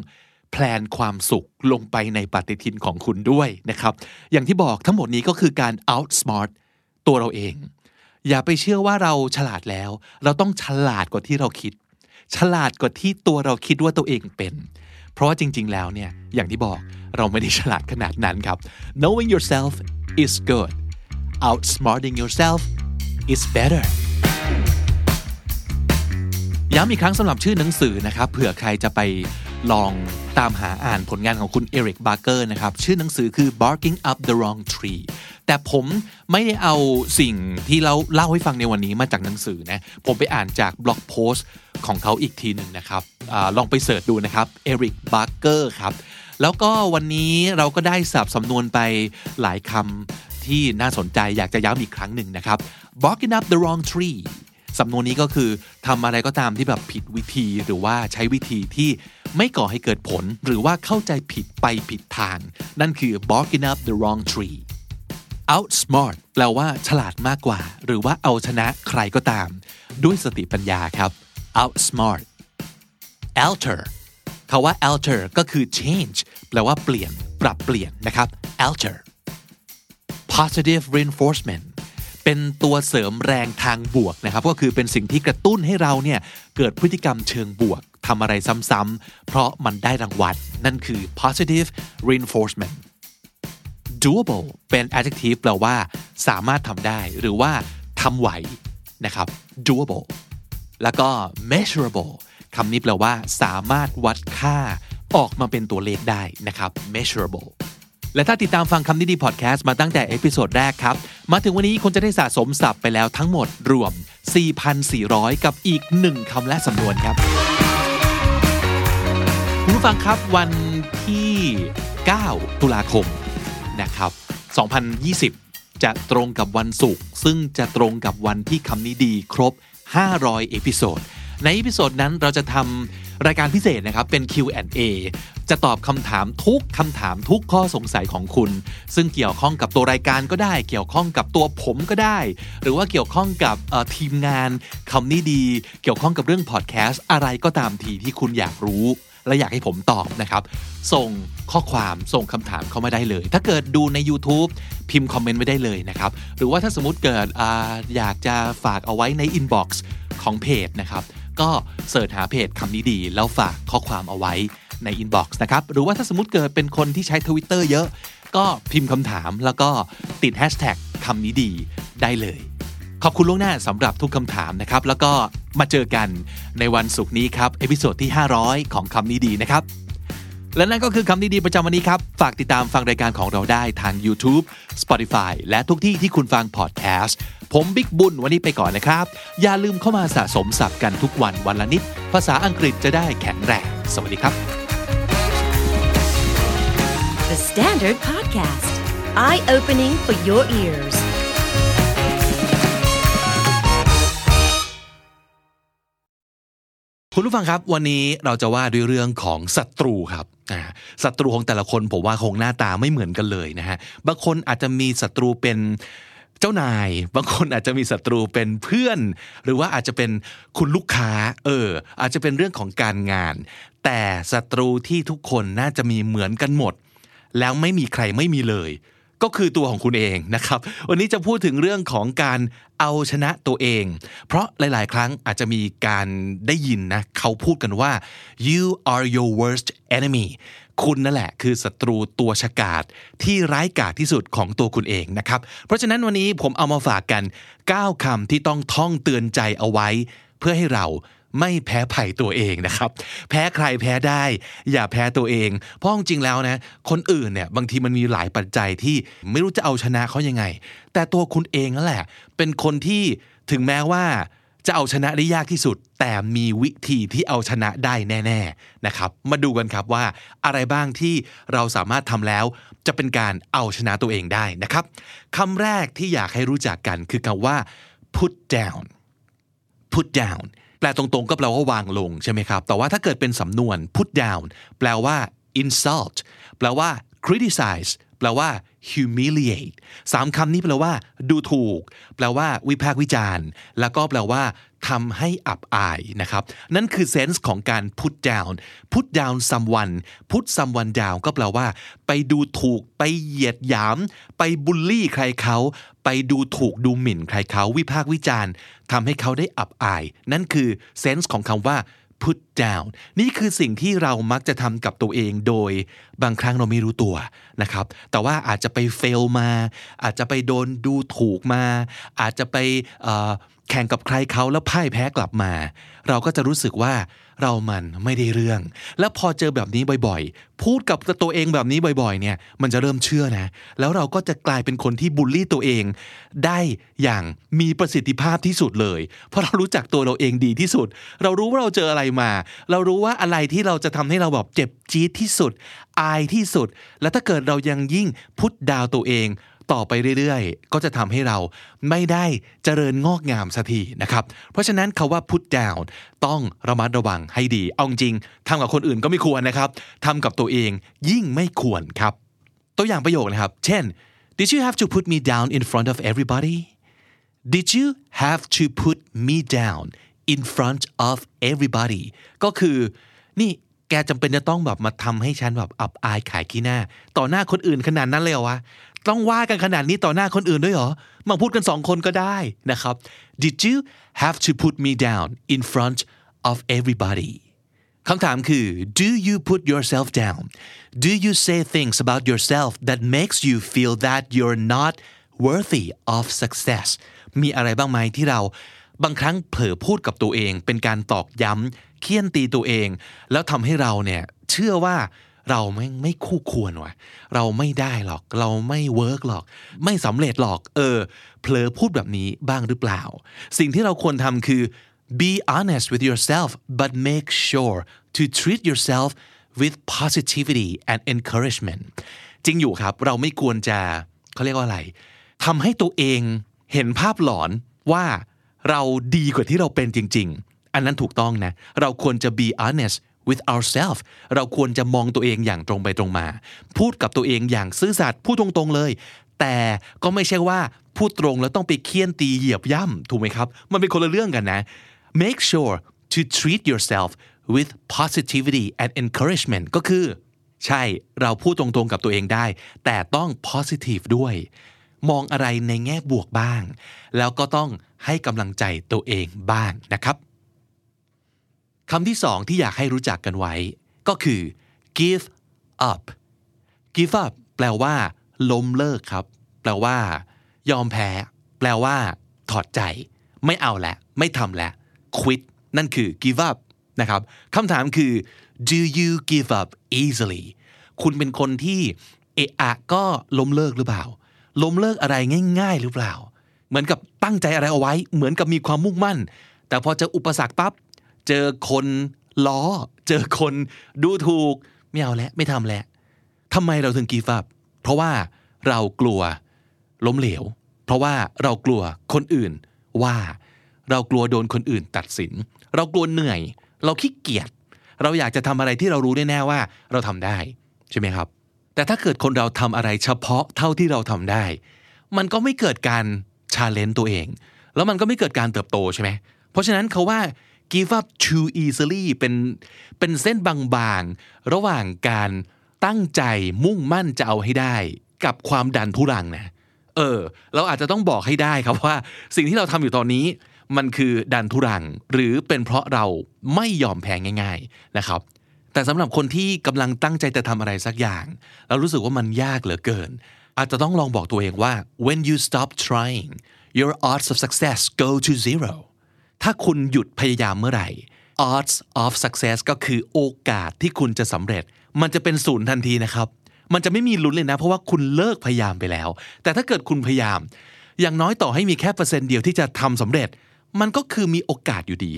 แพลนความสุขลงไปในปฏิทินของคุณด้วยนะครับอย่างที่บอกทั้งหมดนี้ก็คือการ outsmart ตัวเราเองอย่าไปเชื่อว่าเราฉลาดแล้วเราต้องฉลาดกว่าที่เราคิดฉลาดกว่าที่ตัวเราคิดว่าตัวเองเป็นเพราะว่าจริงๆแล้วเนี่ยอย่างที่บอกเราไม่ได้ฉลาดขนาดนั้นครับ Knowing yourself is good Outsmarting yourself is better ย้ำอีกครั้งสำหรับชื่อหนังสือนะครับเผื่อใครจะไปลองตามหาอ่านผลงานของคุณ Eric Barker นะครับชื่อหนังสือคือ Barking Up the Wrong Tree แต่ผมไม่ได้เอาสิ่งที่เราเล่าให้ฟังในวันนี้มาจากหนังสือนะผมไปอ่านจากบล็อกโพสต์ของเขาอีกทีหนึ่งนะครับลองไปเสิร์ชดูนะครับ Eric Barker ครับแล้วก็วันนี้เราก็ได้ศัพท์สำนวนไปหลายคำที่น่าสนใจอยากจะย้ำอีกครั้งหนึ่งนะครับ Barking up the wrong tree สำนวนนี้ก็คือทำอะไรก็ตามที่แบบผิดวิธีหรือว่าใช้วิธีที่ไม่ก่อให้เกิดผลหรือว่าเข้าใจผิดไปผิดทางนั่นคือ Barking up the wrong tree Outsmart แปลว่าฉลาดมากกว่าหรือว่าเอาชนะใครก็ตามด้วยสติปัญญาครับ Outsmart Alterคำว่า alter ก็คือ change แปลว่าเปลี่ยนปรับเปลี่ยนนะครับ alter positive reinforcement เป็นตัวเสริมแรงทางบวกนะครับก็คือเป็นสิ่งที่กระตุ้นให้เราเนี่ยเกิดพฤติกรรมเชิงบวกทำอะไรซ้ำๆเพราะมันได้รางวัลนั่นคือ positive reinforcement doable เป็น adjective แปลว่าสามารถทำได้หรือว่าทำไหวนะครับ doable แล้วก็ measurableคำนี้แปลว่าสามารถวัดค่าออกมาเป็นตัวเลขได้นะครับ measurable และถ้าติดตามฟังคำนี้ดีพอดแคสต์มาตั้งแต่เอพิโซดแรกครับมาถึงวันนี้คุณจะได้สะสมศัพท์ไปแล้วทั้งหมดรวม 4,400 กับอีก 1 คำและสำนวนครับคุณผู้ฟังครับวันที่ 9 ตุลาคมนะครับ 2020 จะตรงกับวันศุกร์ซึ่งจะตรงกับวันที่คำนี้ดีครบ 500 เอพิโซดในอีพิโซดนั้นเราจะทำรายการพิเศษนะครับเป็น Q&A จะตอบคำถามทุกคำถามทุกข้อสงสัยของคุณซึ่งเกี่ยวข้องกับตัวรายการก็ได้เกี่ยวข้องกับตัวผมก็ได้หรือว่าเกี่ยวข้องกับทีมงานคำนี้ดีเกี่ยวข้องกับเรื่องพอดแคสต์อะไรก็ตามทีที่คุณอยากรู้ และอยากให้ผมตอบนะครับส่งข้อความส่งคำถามเข้ามาได้เลยถ้าเกิดดูใน YouTube พิมพ์คอมเมนต์ไว้ได้เลยนะครับหรือว่าถ้าสมมุติเกิดอยากจะฝากเอาไว้ใน inbox ของเพจนะครับก็เสิร์ชหาเพจคำนี้ดีแล้วฝากข้อความเอาไว้ใน inbox นะครับหรือว่าถ้าสมมุติเกิดเป็นคนที่ใช้ Twitter เยอะก็พิมพ์คำถามแล้วก็ติด hashtag คำนี้ดีได้เลยขอบคุณล่วงหน้าสำหรับทุกคำถามนะครับแล้วก็มาเจอกันในวันศุกร์นี้ครับเอพิโซดที่500ของคำนี้ดีนะครับและนั่นก็คือคำนี้ดีประจำวันนี้ครับฝากติดตามฟังรายการของเราได้ทาง YouTube Spotify และทุกที่ที่คุณฟังพอดแคสต์ผมบิ๊กบุญวันนี้ไปก่อนนะครับอย่าลืมเข้ามาสะสมศัพท์กันทุกวันวันละนิดภาษาอังกฤษจะได้แข็งแรงสวัสดีครับ The Standard Podcast Eye Opening for Your Earsคุณผู้ฟังครับวันนี้เราจะว่าด้วยเรื่องของศัตรูครับศัตรูของแต่ละคนผมว่าคงหน้าตาไม่เหมือนกันเลยนะฮะบางคนอาจจะมีศัตรูเป็นเจ้านายบางคนอาจจะมีศัตรูเป็นเพื่อนหรือว่าอาจจะเป็นคุณลูกค้าอาจจะเป็นเรื่องของการงานแต่ศัตรูที่ทุกคนน่าจะมีเหมือนกันหมดแล้วไม่มีใครไม่มีเลยก็คือตัวของคุณเองนะครับวันนี้จะพูดถึงเรื่องของการเอาชนะตัวเองเพราะหลายๆครั้งอาจจะมีการได้ยินนะเขาพูดกันว่า you are your worst enemy คุณนั่นแหละคือศัตรูตัวฉกาจที่ร้ายกาจที่สุดของตัวคุณเองนะครับเพราะฉะนั้นวันนี้ผมเอามาฝากกัน9คำที่ต้องท่องเตือนใจเอาไว้เพื่อให้เราไม่แพ้ภัยตัวเองนะครับแพ้ใครแพ้ได้อย่าแพ้ตัวเองเพราะจริงๆแล้วนะคนอื่นเนี่ยบางทีมันมีหลายปัจจัยที่ไม่รู้จะเอาชนะเขายังไงแต่ตัวคุณเองนั่นแหละเป็นคนที่ถึงแม้ว่าจะเอาชนะได้ยากที่สุดแต่มีวิธีที่เอาชนะได้แน่ๆนะครับมาดูกันครับว่าอะไรบ้างที่เราสามารถทำแล้วจะเป็นการเอาชนะตัวเองได้นะครับคำแรกที่อยากให้รู้จักกันคือคำว่า put down put downแปลตรงๆก็แปลว่าวางลงใช่ไหมครับแต่ว่าถ้าเกิดเป็นสำนวน put down แปลว่า insult แปลว่า criticize แปลว่า humiliate สามคำนี้แปลว่าดูถูกแปลว่าวิพากษ์วิจารณ์แล้วก็แปลว่าทำให้อับอายนะครับนั่นคือเซนส์ของการ put down put down someone put someone down ก็แปลว่าไปดูถูกไปเหยียดหยามไปบูลลี่ใครเขาไปดูถูกดูหมิ่นใครเขาวิพากษ์วิจารณ์ทำให้เขาได้อับอายนั่นคือเซนส์ของคำว่า put down นี่คือสิ่งที่เรามักจะทำกับตัวเองโดยบางครั้งเราไม่รู้ตัวนะครับแต่ว่าอาจจะไป fail มาอาจจะไปโดนดูถูกมาอาจจะไปแข่งกับใครเขาแล้วพ่ายแพ้กลับมาเราก็จะรู้สึกว่าเรามันไม่ได้เรื่องแล้วพอเจอแบบนี้บ่อยๆพูดกับตัวเองแบบนี้บ่อยๆเนี่ยมันจะเริ่มเชื่อนะแล้วเราก็จะกลายเป็นคนที่บูลลี่ตัวเองได้อย่างมีประสิทธิภาพที่สุดเลยเพราะเรารู้จักตัวเราเองดีที่สุดเรารู้ว่าเราเจออะไรมาเรารู้ว่าอะไรที่เราจะทำให้เราแบบเจ็บจี๊ดที่สุดอายที่สุดแล้วถ้าเกิดเรายังยิ่งพุทดาวตัวเองต่อไปเรื่อยๆก็จะทำให้เราไม่ได้เจริญงอกงามสักทีนะครับเพราะฉะนั้นคำว่า put down ต้องระมัดระวังให้ดีเอาจริงทำกับคนอื่นก็ไม่ควรนะครับทำกับตัวเองยิ่งไม่ควรครับตัวอย่างประโยคนะครับเช่น Did you have to put me down in front of everybody? Did you have to put me down in front of everybody? ก็คือนี่แกจำเป็นจะต้องแบบมาทำให้ฉันแบบอับอายขายขี้หน้าต่อหน้าคนอื่นขนาดนั้นเลยเหรอวะต้องว่ากันขนาดนี้ต่อหน้าคนอื่นด้วยเหรอมาพูดกัน2คนก็ได้นะครับ Did you have to put me down in front of everybody คำถามคือ Do you put yourself down? Do you say things about yourself that makes you feel that you're not worthy of success? มีอะไรบ้างไหมที่เราบางครั้งเผลอพูดกับตัวเองเป็นการตอกย้ำเคี่ยนตีตัวเองแล้วทำให้เราเนี่ยเชื่อว่าเราไม่คู่ควรว่ะเราไม่ได้หรอกเราไม่เวิร์กหรอกไม่สำเร็จหรอกเผลอพูดแบบนี้บ้างหรือเปล่าสิ่งที่เราควรทำคือ be honest with yourself but make sure to treat yourself with positivity and encouragement จริงอยู่ครับเราไม่ควรจะเขาเรียกว่าอะไรทำให้ตัวเองเห็นภาพหลอนว่าเราดีกว่าที่เราเป็นจริงๆอันนั้นถูกต้องนะเราควรจะ be honest with ourselves เราควรจะมองตัวเองอย่างตรงไปตรงมาพูดกับตัวเองอย่างซื่อสัตย์พูดตรงๆเลยแต่ก็ไม่ใช่ว่าพูดตรงแล้วต้องไปเคี่ยนตีเหยียบย่ำถูกไหมครับมันเป็นคนละเรื่องกันนะ make sure to treat yourself with positivity and encouragement ก็คือใช่เราพูดตรงๆกับตัวเองได้แต่ต้อง positive ด้วยมองอะไรในแง่บวกบ้างแล้วก็ต้องให้กำลังใจตัวเองบ้างนะครับคำที่สองที่อยากให้รู้จักกันไว้ก็คือ give up give up แปลว่าล้มเลิกครับแปลว่ายอมแพ้แปลว่าถอดใจไม่เอาแล้วไม่ทำแล้ว quit นั่นคือ give up นะครับคำถามคือ do you give up easily คุณเป็นคนที่เอะอะก็ล้มเลิกหรือเปล่าล้มเลิกอะไรง่ายๆหรือเปล่าเหมือนกับตั้งใจอะไรเอาไว้เหมือนกับมีความมุ่งมั่นแต่พอเจออุปสรรคปั๊บเจอคนล้อเจอคนดูถูกไม่เอาแล้วไม่ทำแล้วทำไมเราถึง give up เพราะว่าเรากลัวล้มเหลวเพราะว่าเรากลัวคนอื่นว่าเรากลัวโดนคนอื่นตัดสินเรากลัวเหนื่อยเราขี้เกียจเราอยากจะทำอะไรที่เรารู้แน่ๆว่าเราทำได้ใช่ไหมครับแต่ถ้าเกิดคนเราทำอะไรเฉพาะเท่าที่เราทำได้มันก็ไม่เกิดการ challenge ตัวเองแล้วมันก็ไม่เกิดการเติบโตใช่ไหมเพราะฉะนั้นเขาว่า give up too easily เป็นเส้นบางๆระหว่างการตั้งใจมุ่งมั่นจะเอาให้ได้กับความดันทุรังนะเราอาจจะต้องบอกให้ได้ครับว่าสิ่งที่เราทำอยู่ตอนนี้มันคือดันทุรังหรือเป็นเพราะเราไม่ยอมแพ้ง่ายๆนะครับแต่สำหรับคนที่กำลังตั้งใจจะทำอะไรสักอย่างแล้วรู้สึกว่ามันยากเหลือเกินอาจจะต้องลองบอกตัวเองว่า when you stop trying your odds of success go to zero ถ้าคุณหยุดพยายามเมื่อไหร่ odds of success ก็คือโอกาสที่คุณจะสำเร็จมันจะเป็นศูนย์ทันทีนะครับมันจะไม่มีลุ้นเลยนะเพราะว่าคุณเลิกพยายามไปแล้วแต่ถ้าเกิดคุณพยายามอย่างน้อยต่อให้มีแค่เปอร์เซ็นต์เดียวที่จะทำสำเร็จมันก็คือมีโอกาสอยู่ดี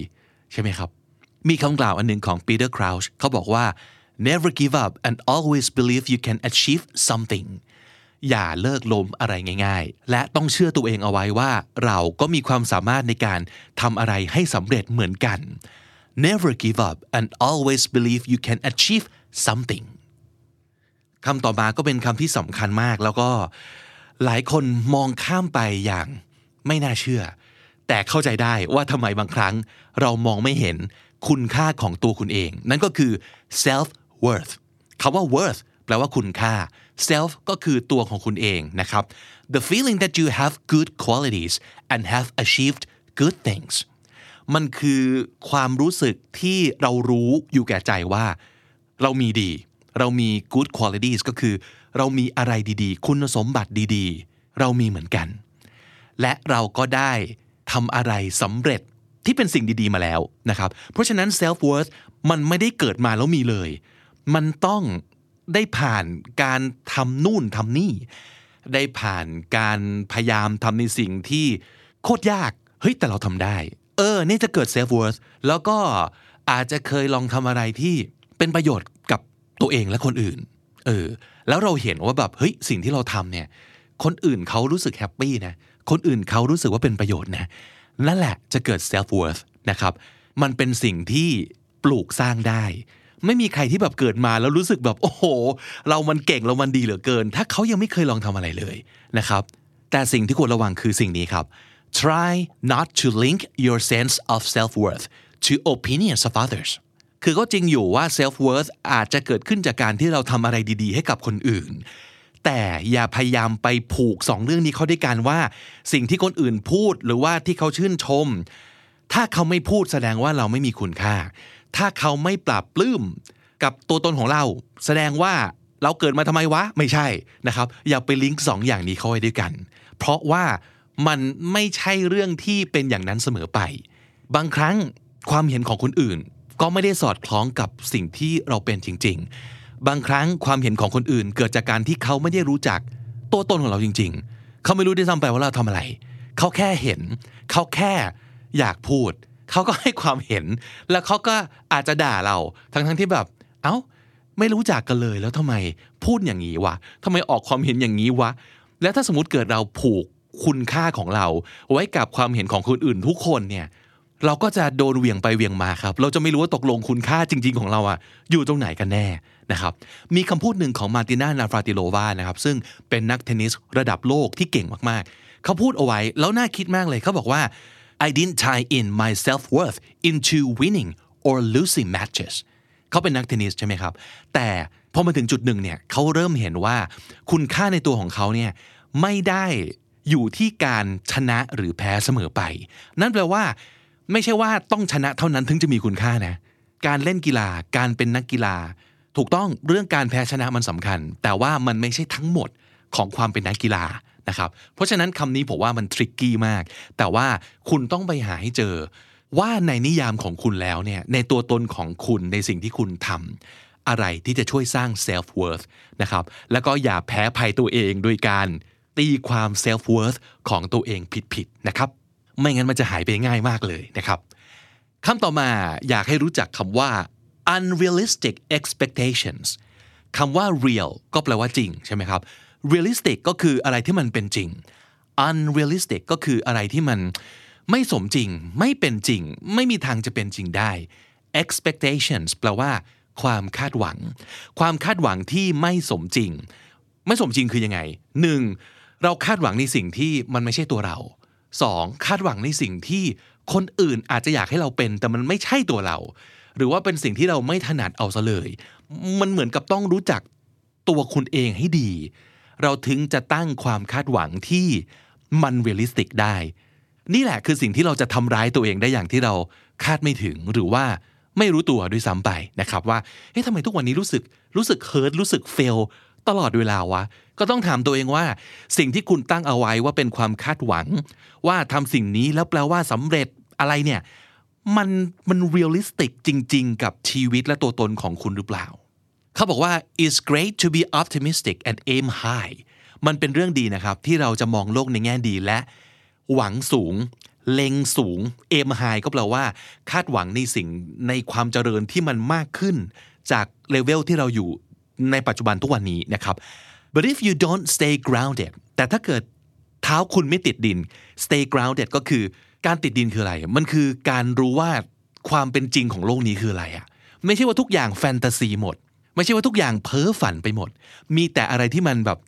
ใช่ไหมครับมีคำกล่าวอันหนึ่งของปีเตอร์คราวช์เขาบอกว่า never give up and always believe you can achieve something อย่าเลิกล้มอะไรง่ายๆและต้องเชื่อตัวเองเอาไว้ว่าเราก็มีความสามารถในการทำอะไรให้สำเร็จเหมือนกัน never give up and always believe you can achieve somethingคำต่อมาก็เป็นคำที่สำคัญมากแล้วก็หลายคนมองข้ามไปอย่างไม่น่าเชื่อแต่เข้าใจได้ว่าทำไมบางครั้งเรามองไม่เห็นคุณค่าของตัวคุณเองนั่นก็คือ self worth คำว่า worth แปลว่าคุณค่า self ก็คือตัวของคุณเองนะครับ the feeling that you have good qualities and have achieved good things มันคือความรู้สึกที่เรารู้อยู่แก่ใจว่าเรามีดีเรามี good qualities ก็คือเรามีอะไรดีๆคุณสมบัติดีๆเรามีเหมือนกันและเราก็ได้ทำอะไรสำเร็จที่เป็นสิ่งดีๆมาแล้วนะครับเพราะฉะนั้น self worth มันไม่ได้เกิดมาแล้วมีเลยมันต้องได้ผ่านการทำนู่นทำนี่ได้ผ่านการพยายามทำในสิ่งที่โคตรยากเฮ้ยแต่เราทำได้นี่จะเกิด self worth แล้วก็อาจจะเคยลองทำอะไรที่เป็นประโยชน์กับตัวเองและคนอื่นแล้วเราเห็นว่าแบบเฮ้ยสิ่งที่เราทำเนี่ยคนอื่นเขารู้สึกแฮปปี้นะคนอื่นเขารู้สึกว่าเป็นประโยชน์นะนั่นแหละจะเกิด self worth นะครับมันเป็นสิ่งที่ปลูกสร้างได้ไม่มีใครที่แบบเกิดมาแล้วรู้สึกแบบโอ้โหเรามันเก่งเรามันดีเหลือเกินถ้าเขายังไม่เคยลองทำอะไรเลยนะครับแต่สิ่งที่ควรระวังคือสิ่งนี้ครับ try not to link your sense of self worth to opinions of othersคือก็จริงอยู่ว่า self worth อาจจะเกิดขึ้นจากการที่เราทำอะไรดีๆให้กับคนอื่นแต่อย่าพยายามไปผูก2เรื่องนี้เข้าด้วยกันว่าสิ่งที่คนอื่นพูดหรือว่าที่เขาชื่นชมถ้าเขาไม่พูดแสดงว่าเราไม่มีคุณค่าถ้าเขาไม่ปราบปลื้มกับตัวตนของเราแสดงว่าเราเกิดมาทำไมวะไม่ใช่นะครับอย่าไปลิงก์2อย่างนี้เข้าไว้ด้วยกันเพราะว่ามันไม่ใช่เรื่องที่เป็นอย่างนั้นเสมอไปบางครั้งความเห็นของคนอื่นก็ไม่ได้สอดคล้องกับสิ่งที่เราเป็นจริงๆบางครั้งความเห็นของคนอื่นเกิดจากการที่เขาไม่ได้รู้จักตัวตนของเราจริงๆเขาไม่รู้ด้วยซ้ำไปว่าเราทำอะไรเขาแค่เห็นเขาแค่อยากพูดเขาก็ให้ความเห็นแล้วเขาก็อาจจะด่าเราทั้งๆที่แบบไม่รู้จักกันเลยแล้วทำไมพูดอย่างนี้วะทำไมออกความเห็นอย่างนี้วะแล้วถ้าสมมติเกิดเราผูกคุณค่าของเราไว้กับความเห็นของคนอื่นทุกคนเนี่ยเราก็จะโดนเหวี่ยงไปเหวี่ยงมาครับเราจะไม่รู้ว่าตกลงคุณค่าจริงๆของเราอ่ะอยู่ตรงไหนกันแน่นะครับมีคำพูดหนึ่งของมาร์ติน่า นาฟราติโลวานะครับซึ่งเป็นนักเทนนิสระดับโลกที่เก่งมากๆเขาพูดเอาไว้แล้วน่าคิดมากเลยเขาบอกว่า I didn't tie in my self worth into winning or losing matches เขาเป็นนักเทนนิสใช่ไหมครับแต่พอมาถึงจุดหนึ่งเนี่ยเขาเริ่มเห็นว่าคุณค่าในตัวของเขาเนี่ยไม่ได้อยู่ที่การชนะหรือแพ้เสมอไปนั่นแปลว่าไม่ใช่ว่าต้องชนะเท่านั้นถึงจะมีคุณค่านะการเล่นกีฬาการเป็นนักกีฬาถูกต้องเรื่องการแพ้ชนะมันสำคัญแต่ว่ามันไม่ใช่ทั้งหมดของความเป็นนักกีฬานะครับเพราะฉะนั้นคำนี้ผมว่ามันทริกกี้มากแต่ว่าคุณต้องไปหาให้เจอว่าในนิยามของคุณแล้วเนี่ยในตัวตนของคุณในสิ่งที่คุณทำอะไรที่จะช่วยสร้าง self worth นะครับแล้วก็อย่าแพ้ภัยตัวเองโดยการตีความ self worth ของตัวเองผิดๆนะครับไม่งั้นมันจะหายไปง่ายมากเลยนะครับคำต่อมาอยากให้รู้จักคำว่า unrealistic expectations คำว่า real ก็แปลว่าจริงใช่ไหมครับ realistic ก็คืออะไรที่มันเป็นจริง unrealistic ก็คืออะไรที่มันไม่สมจริงไม่เป็นจริงไม่มีทางจะเป็นจริงได้ expectations แปลว่าความคาดหวังที่ไม่สมจริงคือยังไง 1. เราคาดหวังในสิ่งที่มันไม่ใช่ตัวเรา 2. คาดหวังในสิ่งที่คนอื่นอาจจะอยากให้เราเป็นแต่มันไม่ใช่ตัวเราหรือว่าเป็นสิ่งที่เราไม่ถนัดเอาซะเลยมันเหมือนกับต้องรู้จักตัวคุณเองให้ดีเราถึงจะตั้งความคาดหวังที่มันเรียลลิสติกได้นี่แหละคือสิ่งที่เราจะทำร้ายตัวเองได้อย่างที่เราคาดไม่ถึงหรือว่าไม่รู้ตัวด้วยซ้ำไปนะครับว่าเฮ้ยทำไมทุกวันนี้รู้สึกเฮิร์ตรู้สึกเฟลตลอดเวลาวะก็ต้องถามตัวเองว่าสิ่งที่คุณตั้งเอาไว้ว่าเป็นความคาดหวังว่าทำสิ่งนี้แล้วแปลว่าสำเร็จอะไรเนี่ยมันเรียลลิสติกจริงๆกับชีวิตและตัวตนของคุณหรือเปล่าเขาบอกว่า it's great to be optimistic and aim high มันเป็นเรื่องดีนะครับที่เราจะมองโลกในแง่ดีและหวังสูงเล็งสูง aim high ก็แปลว่าคาดหวังในสิ่งในความเจริญที่มันมากขึ้นจากเลเวลที่เราอยู่ในปัจจุบันทุกวันนี้นะครับ but if you don't stay grounded แต่ถ้าเกิดเท้าคุณไม่ติดดิน stay grounded ก็คือการติดดินคืออะไรมันคือการรู้ว่าความเป็นจริงของโลกนี้คืออะไรอ่ะไม่ใช่ว่าทุกอย่างแฟนตาซีหมดไม่ใช่ว่าทุกอย่างเพ้อฝันไปหมดมีแต่อะไรที่มันแบบ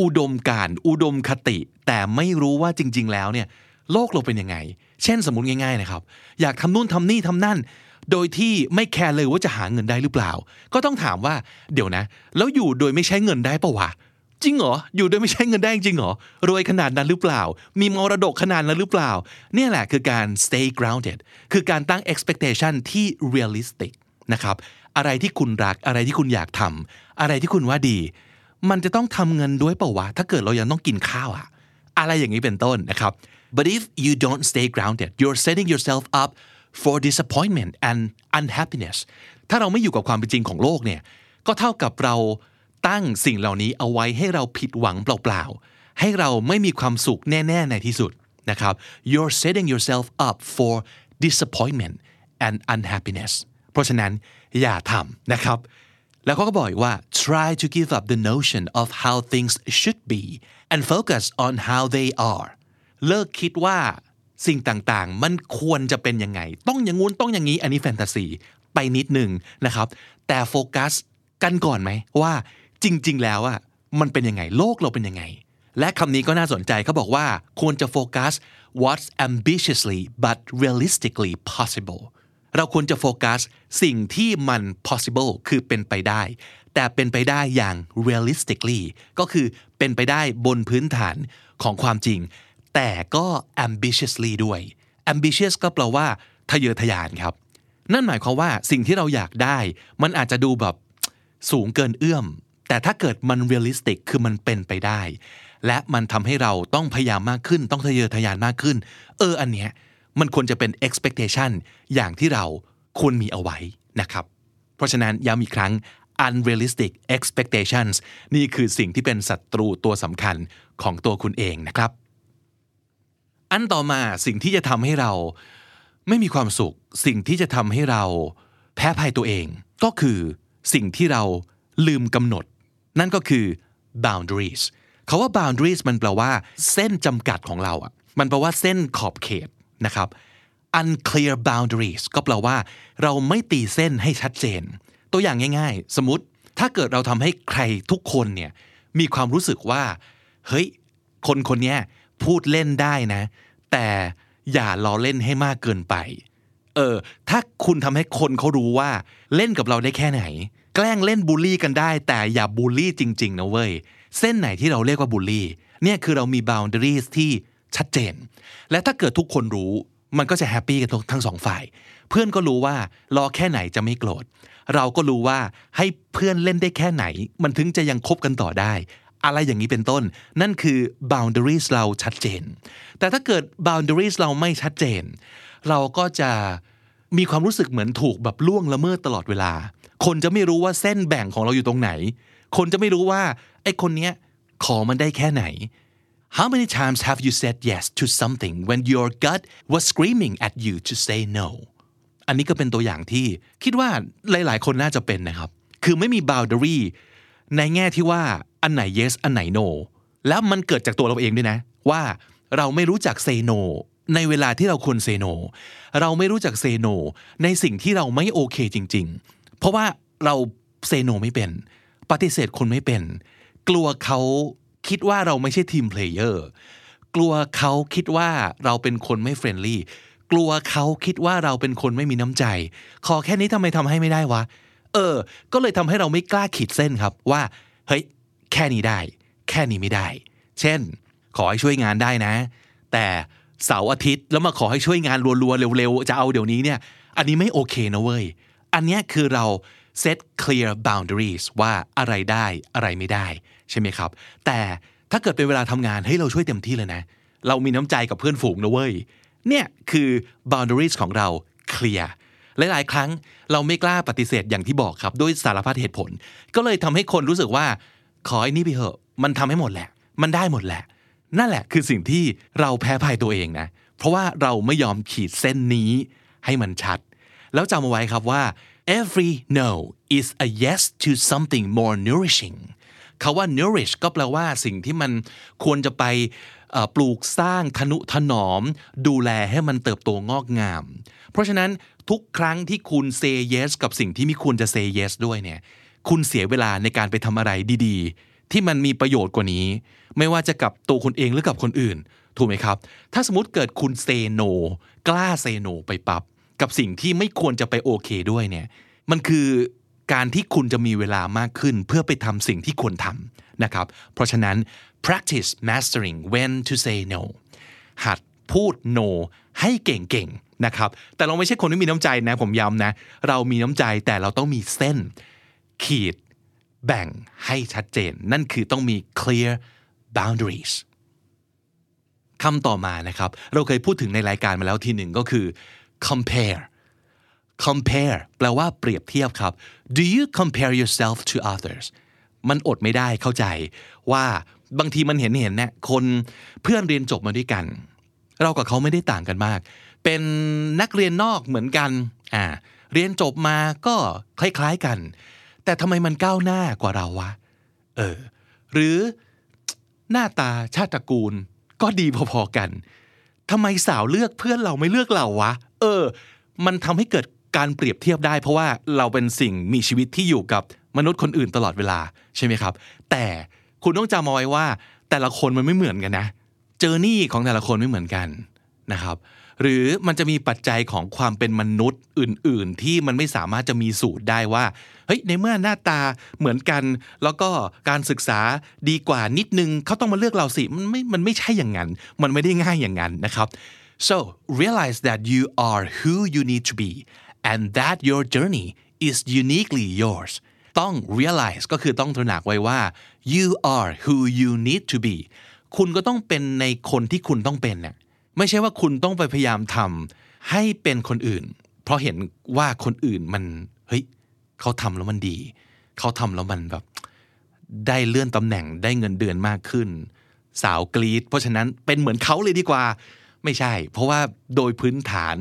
อุดมการณ์อุดมคติแต่ไม่รู้ว่าจริงๆแล้วเนี่ยโลกเราเป็นยังไงเช่นสมมุติง่ายๆนะครับอยากทำนู่นทำนี่ทำนั่นโดยที่ไม่แคร์เลยว่าจะหาเงินได้หรือเปล่าก็ต้องถามว่าเดี๋ยวนะแล้วอยู่โดยไม่ใช้เงินได้ปะวะจริงเหรออยู่โดยไม่ใช้เงินได้จริงเหรอรวยขนาดนั้นหรือเปล่ามีมรดกขนาดนั้นหรือเปล่าเนี่ยแหละคือการ stay grounded คือการตั้ง expectation ที่ realistic นะครับอะไรที่คุณรักอะไรที่คุณอยากทำอะไรที่คุณว่าดีมันจะต้องทำเงินด้วยเปล่าวะถ้าเกิดเรายังต้องกินข้าวอะอะไรอย่างนี้เป็นต้นนะครับ but if you don't stay grounded you're setting yourself up for disappointment and unhappiness ถ้าเราไม่อยู่กับความเป็นจริงของโลกเนี่ยก็เท่ากับเราตั้งสิ่งเหล่านี้เอาไว้ให้เราผิดหวังเปล่าๆให้เราไม่มีความสุขแน่ๆในที่สุดนะครับ You're setting yourself up for disappointment and unhappiness เพราะฉะนั้นอย่าทำนะครับแล้วเขาก็บอกว่า Try to give up the notion of how things should be and focus on how they are เลิกคิดว่าสิ่งต่างๆมันควรจะเป็นยังไงต้องอย่างงู้นต้องอย่างนี้อันนี้แฟนตาซีไปนิดนึงนะครับแต่โฟกัสกันก่อนไหมว่าจริงๆแล้วอะมันเป็นยังไงโลกเราเป็นยังไงและคำนี้ก็น่าสนใจเขาบอกว่าควรจะโฟกัส what's ambitiously but realistically possible เราควรจะโฟกัสสิ่งที่มัน possible คือเป็นไปได้แต่เป็นไปได้อย่าง realistically ก็คือเป็นไปได้บนพื้นฐานของความจริงแต่ก็ ambitiously ด้วย ambitious ก็แปลว่าทะเยอทะยานครับนั่นหมายความว่าสิ่งที่เราอยากได้มันอาจจะดูแบบสูงเกินเอื้อมแต่ถ้าเกิดมัน realistic คือมันเป็นไปได้และมันทำให้เราต้องพยายามมากขึ้นต้องทะเยอทะยานมากขึ้นอันเนี้ยมันควรจะเป็น expectation อย่างที่เราควรมีเอาไว้นะครับเพราะฉะนั้นย้ำอีกครั้ง unrealistic expectations นี่คือสิ่งที่เป็นศัตรูตัวสำคัญของตัวคุณเองนะครับอันต่อมาสิ่งที่จะทำให้เราไม่มีความสุขสิ่งที่จะทำให้เราแพ้ภัยตัวเองก็คือสิ่งที่เราลืมกำหนดนั่นก็คือ boundaries คำว่า boundaries มันแปลว่าเส้นจำกัดของเราอ่ะมันแปลว่าเส้นขอบเขตนะครับ unclear boundaries ก็แปลว่าเราไม่ตีเส้นให้ชัดเจนตัวอย่างง่ายๆสมมติถ้าเกิดเราทำให้ใครทุกคนเนี่ยมีความรู้สึกว่าเฮ้ยคนๆเนี้ยพูดเล่นได้นะแต่อย่าล้อเล่นให้มากเกินไป ถ้าคุณทำให้คนเขารู้ว่าเล่นกับเราได้แค่ไหนแกล้งเล่นบูลลี่กันได้แต่อย่าบูลลี่จริงๆนะเว้ยเส้นไหนที่เราเรียกว่าบูลลี่เนี่ยคือเรามี boundaries ที่ชัดเจนและถ้าเกิดทุกคนรู้มันก็จะแฮปปี้กันทั้งสองฝ่ายเพื่อนก็รู้ว่ารอแค่ไหนจะไม่โกรธเราก็รู้ว่าให้เพื่อนเล่นได้แค่ไหนมันถึงจะยังคบกันต่อได้อะไรอย่างนี้เป็นต้นนั่นคือ boundaries เราชัดเจนแต่ถ้าเกิด boundaries เราไม่ชัดเจนเราก็จะมีความรู้สึกเหมือนถูกแบบล่วงละเมิดตลอดเวลาคนจะไม่รู้ว่าเส้นแบ่งของเราอยู่ตรงไหนคนจะไม่รู้ว่าไอ้คนเนี้ยขอมันได้แค่ไหน How many times have you said yes to something when your gut was screaming at you to say no อันนี้ก็เป็นตัวอย่างที่คิดว่าหลายๆคนน่าจะเป็นนะครับคือไม่มี boundary ในแง่ที่ว่าอันไหน yes อันไหน no แล้วมันเกิดจากตัวเราเองด้วยนะว่าเราไม่รู้จัก say no ในเวลาที่เราควร say no เราไม่รู้จัก say no ในสิ่งที่เราไม่โอเคจริงๆเพราะว่าเรา say no ไม่เป็นปฏิเสธคนไม่เป็นกลัวเขาคิดว่าเราไม่ใช่ทีมเพลเยอร์กลัวเขาคิดว่าเราเป็นคนไม่เฟรนลี่กลัวเขาคิดว่าเราเป็นคนไม่มีน้ำใจขอแค่นี้ทำไมทำให้ไม่ได้วะก็เลยทำให้เราไม่กล้าขีดเส้นครับว่าเฮ้ยแค่นี้ได้แค่นี้ไม่ได้เช่นขอให้ช่วยงานได้นะแต่เสาร์อาทิตย์แล้วมาขอให้ช่วยงานรัวๆเร็วๆจะเอาเดี๋ยวนี้เนี่ยอันนี้ไม่โอเคนะเว้ยอันเนี้ยคือเราset clear boundaries ว่าอะไรได้อะไรไม่ได้ใช่ไหมครับแต่ถ้าเกิดเป็นเวลาทำงานเฮ้ยเราช่วยเต็มที่เลยนะเรามีน้ำใจกับเพื่อนฝูงนะเว้ยเนี่ยคือ boundaries ของเรา clear หลายๆครั้งเราไม่กล้าปฏิเสธอย่างที่บอกครับด้วยสารพัดเหตุผลก็เลยทำให้คนรู้สึกว่าขอไอ้นี่ไปเถอะมันทำให้หมดแหละมันได้หมดแหละนั่นแหละคือสิ่งที่เราแพ้ภัยตัวเองนะเพราะว่าเราไม่ยอมขีดเส้นนี้ให้มันชัดแล้วจำเอาไว้ครับว่าEvery no is a yes to something more nourishing คำว่า nourish ก็แปลว่าสิ่งที่มันควรจะไปปลูกสร้างทนุถนอมดูแลให้มันเติบโตงอกงามเพราะฉะนั้นทุกครั้งที่คุณ say yes กับสิ่งที่ไม่ควรจะ say yes ด้วยเนี่ยคุณเสียเวลาในการไปทำอะไรดีๆที่มันมีประโยชน์กว่านี้ไม่ว่าจะกับตัวคุณเองหรือกับคนอื่นถูกไหมครับถ้าสมมติเกิดคุณ say no กล้า say no ไปปั๊บกับสิ่งที่ไม่ควรจะไปโอเคด้วยเนี่ยมันคือการที่คุณจะมีเวลามากขึ้นเพื่อไปทำสิ่งที่ควรทำนะครับเพราะฉะนั้น practice mastering when to say no หัดพูด no ให้เก่งๆนะครับแต่เราไม่ใช่คนที่มีน้ำใจนะผมย้ำนะเรามีน้ำใจแต่เราต้องมีเส้นขีดแบ่งให้ชัดเจนนั่นคือต้องมี clear boundaries คำต่อมานะครับเราเคยพูดถึงในรายการมาแล้วทีหนึ่งก็คือcompare แปลว่าเปรียบเทียบครับ Do you compare yourself to others มันอดไม่ได้เข้าใจว่าบางทีมันเห็นเนี่ยคนเพื่อนเรียนจบมาด้วยกันเรากับเขาไม่ได้ต่างกันมากเป็นนักเรียนนอกเหมือนกันเรียนจบมาก็คล้ายๆกันแต่ทำไมมันก้าวหน้ากว่าเราวะหรือหน้าตาชาติตระกูลก็ดีพอๆกันทำไมสาวเลือกเพื่อนเราไม่เลือกเราวะมันทำให้เกิดการเปรียบเทียบได้เพราะว่าเราเป็นสิ่งมีชีวิตที่อยู่กับมนุษย์คนอื่นตลอดเวลาใช่ไหมครับแต่คุณต้องจำเอาไว้ว่าแต่ละคนมันไม่เหมือนกันนะเจอร์นี่ของแต่ละคนไม่เหมือนกันนะครับหรือมันจะมีปัจจัยของความเป็นมนุษย์อื่นๆที่มันไม่สามารถจะมีสูตรได้ว่าเฮ้ยในเมื่อหน้าตาเหมือนกันแล้วก็การศึกษาดีกว่านิดนึงเขาต้องมาเลือกเราสิมันไม่ใช่อย่างนั้นมันไม่ได้ง่ายอย่างนั้นนะครับSo, realize that you are who you need to be and that your journey is uniquely yours. ต้อง realize ก็คือต้องตระหนักไว้ว่า you are who you need to be. คุณก็ต้องเป็นในคนที่คุณต้องเป็นน่ะไม่ใช่ว่าคุณต้องไปพยายามทำให้เป็นคนอื่นเพราะเห็นว่าคนอื่นมันเฮ้ยเขาทำแล้วมันดีเขาทำแล้วมันแบบได้เลื่อนตำแหน่งได้เงินเดือนมากขึ้นสาวกรี๊ดเพราะฉะนั้นเป็นเหมือนเขาเลยดีกว่าไม่ใช่เพราะว่าโดยพื้นฐาน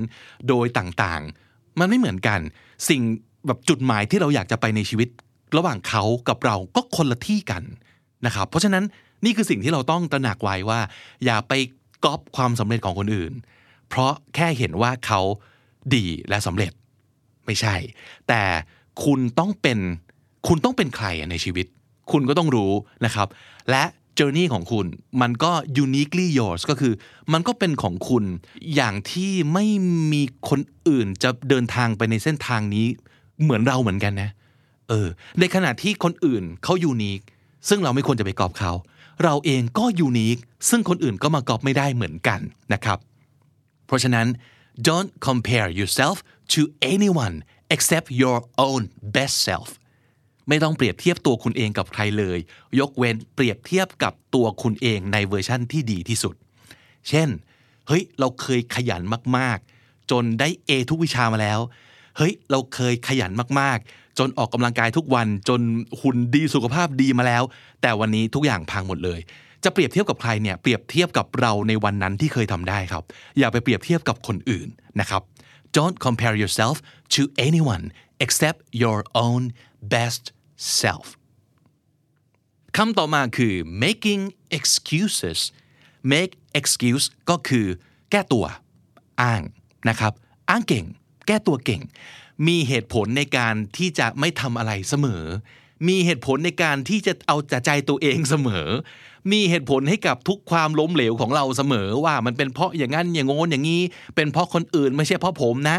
โดยต่างๆมันไม่เหมือนกันสิ่งแบบจุดหมายที่เราอยากจะไปในชีวิตระหว่างเขากับเราก็คนละที่กันนะครับเพราะฉะนั้นนี่คือสิ่งที่เราต้องตระหนักไว้ว่าอย่าไปก๊อปความสำเร็จของคนอื่นเพราะแค่เห็นว่าเขาดีและสำเร็จไม่ใช่แต่คุณต้องเป็นใครในชีวิตคุณก็ต้องรู้นะครับและ journey ของคุณมันก็ uniquely yours ก็คือมันก็เป็นของคุณอย่างที่ไม่มีคนอื่นจะเดินทางไปในเส้นทางนี้เหมือนเราเหมือนกันนะในขณะที่คนอื่นเขา unique ซึ่งเราไม่ควรจะไปก๊อปเขาเราเองก็ unique ซึ่งคนอื่นก็มาก๊อปไม่ได้เหมือนกันนะครับเพราะฉะนั้น don't compare yourself to anyone except your own best selfไม่ต้องเปรียบเทียบตัวคุณเองกับใครเลยยกเว้นเปรียบเทียบกับตัวคุณเองในเวอร์ชั่นที่ดีที่สุดเช่นเฮ้ยเราเคยขยันมากๆจนได้ A ทุกวิชามาแล้วเฮ้ยเราเคยขยันมากๆจนออกกำลังกายทุกวันจนหุ่นดีสุขภาพดีมาแล้วแต่วันนี้ทุกอย่างพังหมดเลยจะเปรียบเทียบกับใครเนี่ยเปรียบเทียบกับเราในวันนั้นที่เคยทำได้ครับอย่าไปเปรียบเทียบกับคนอื่นนะครับ Don't compare yourself to anyone except your own best self คำต่อมาคือ making excuses make excuse ก็คือแก้ตัวอ้างนะครับอ้างเก่งแก้ตัวเก่งมีเหตุผลในการที่จะไม่ทำอะไรเสมอมีเหตุผลในการที่จะเอาแต่ใจตัวเองเสมอมีเหตุผลให้กับทุกความล้มเหลวของเราเสมอว่ามันเป็นเพราะอย่างนั้นอย่างโน้นอย่างนี้เป็นเพราะคนอื่นไม่ใช่เพราะผมนะ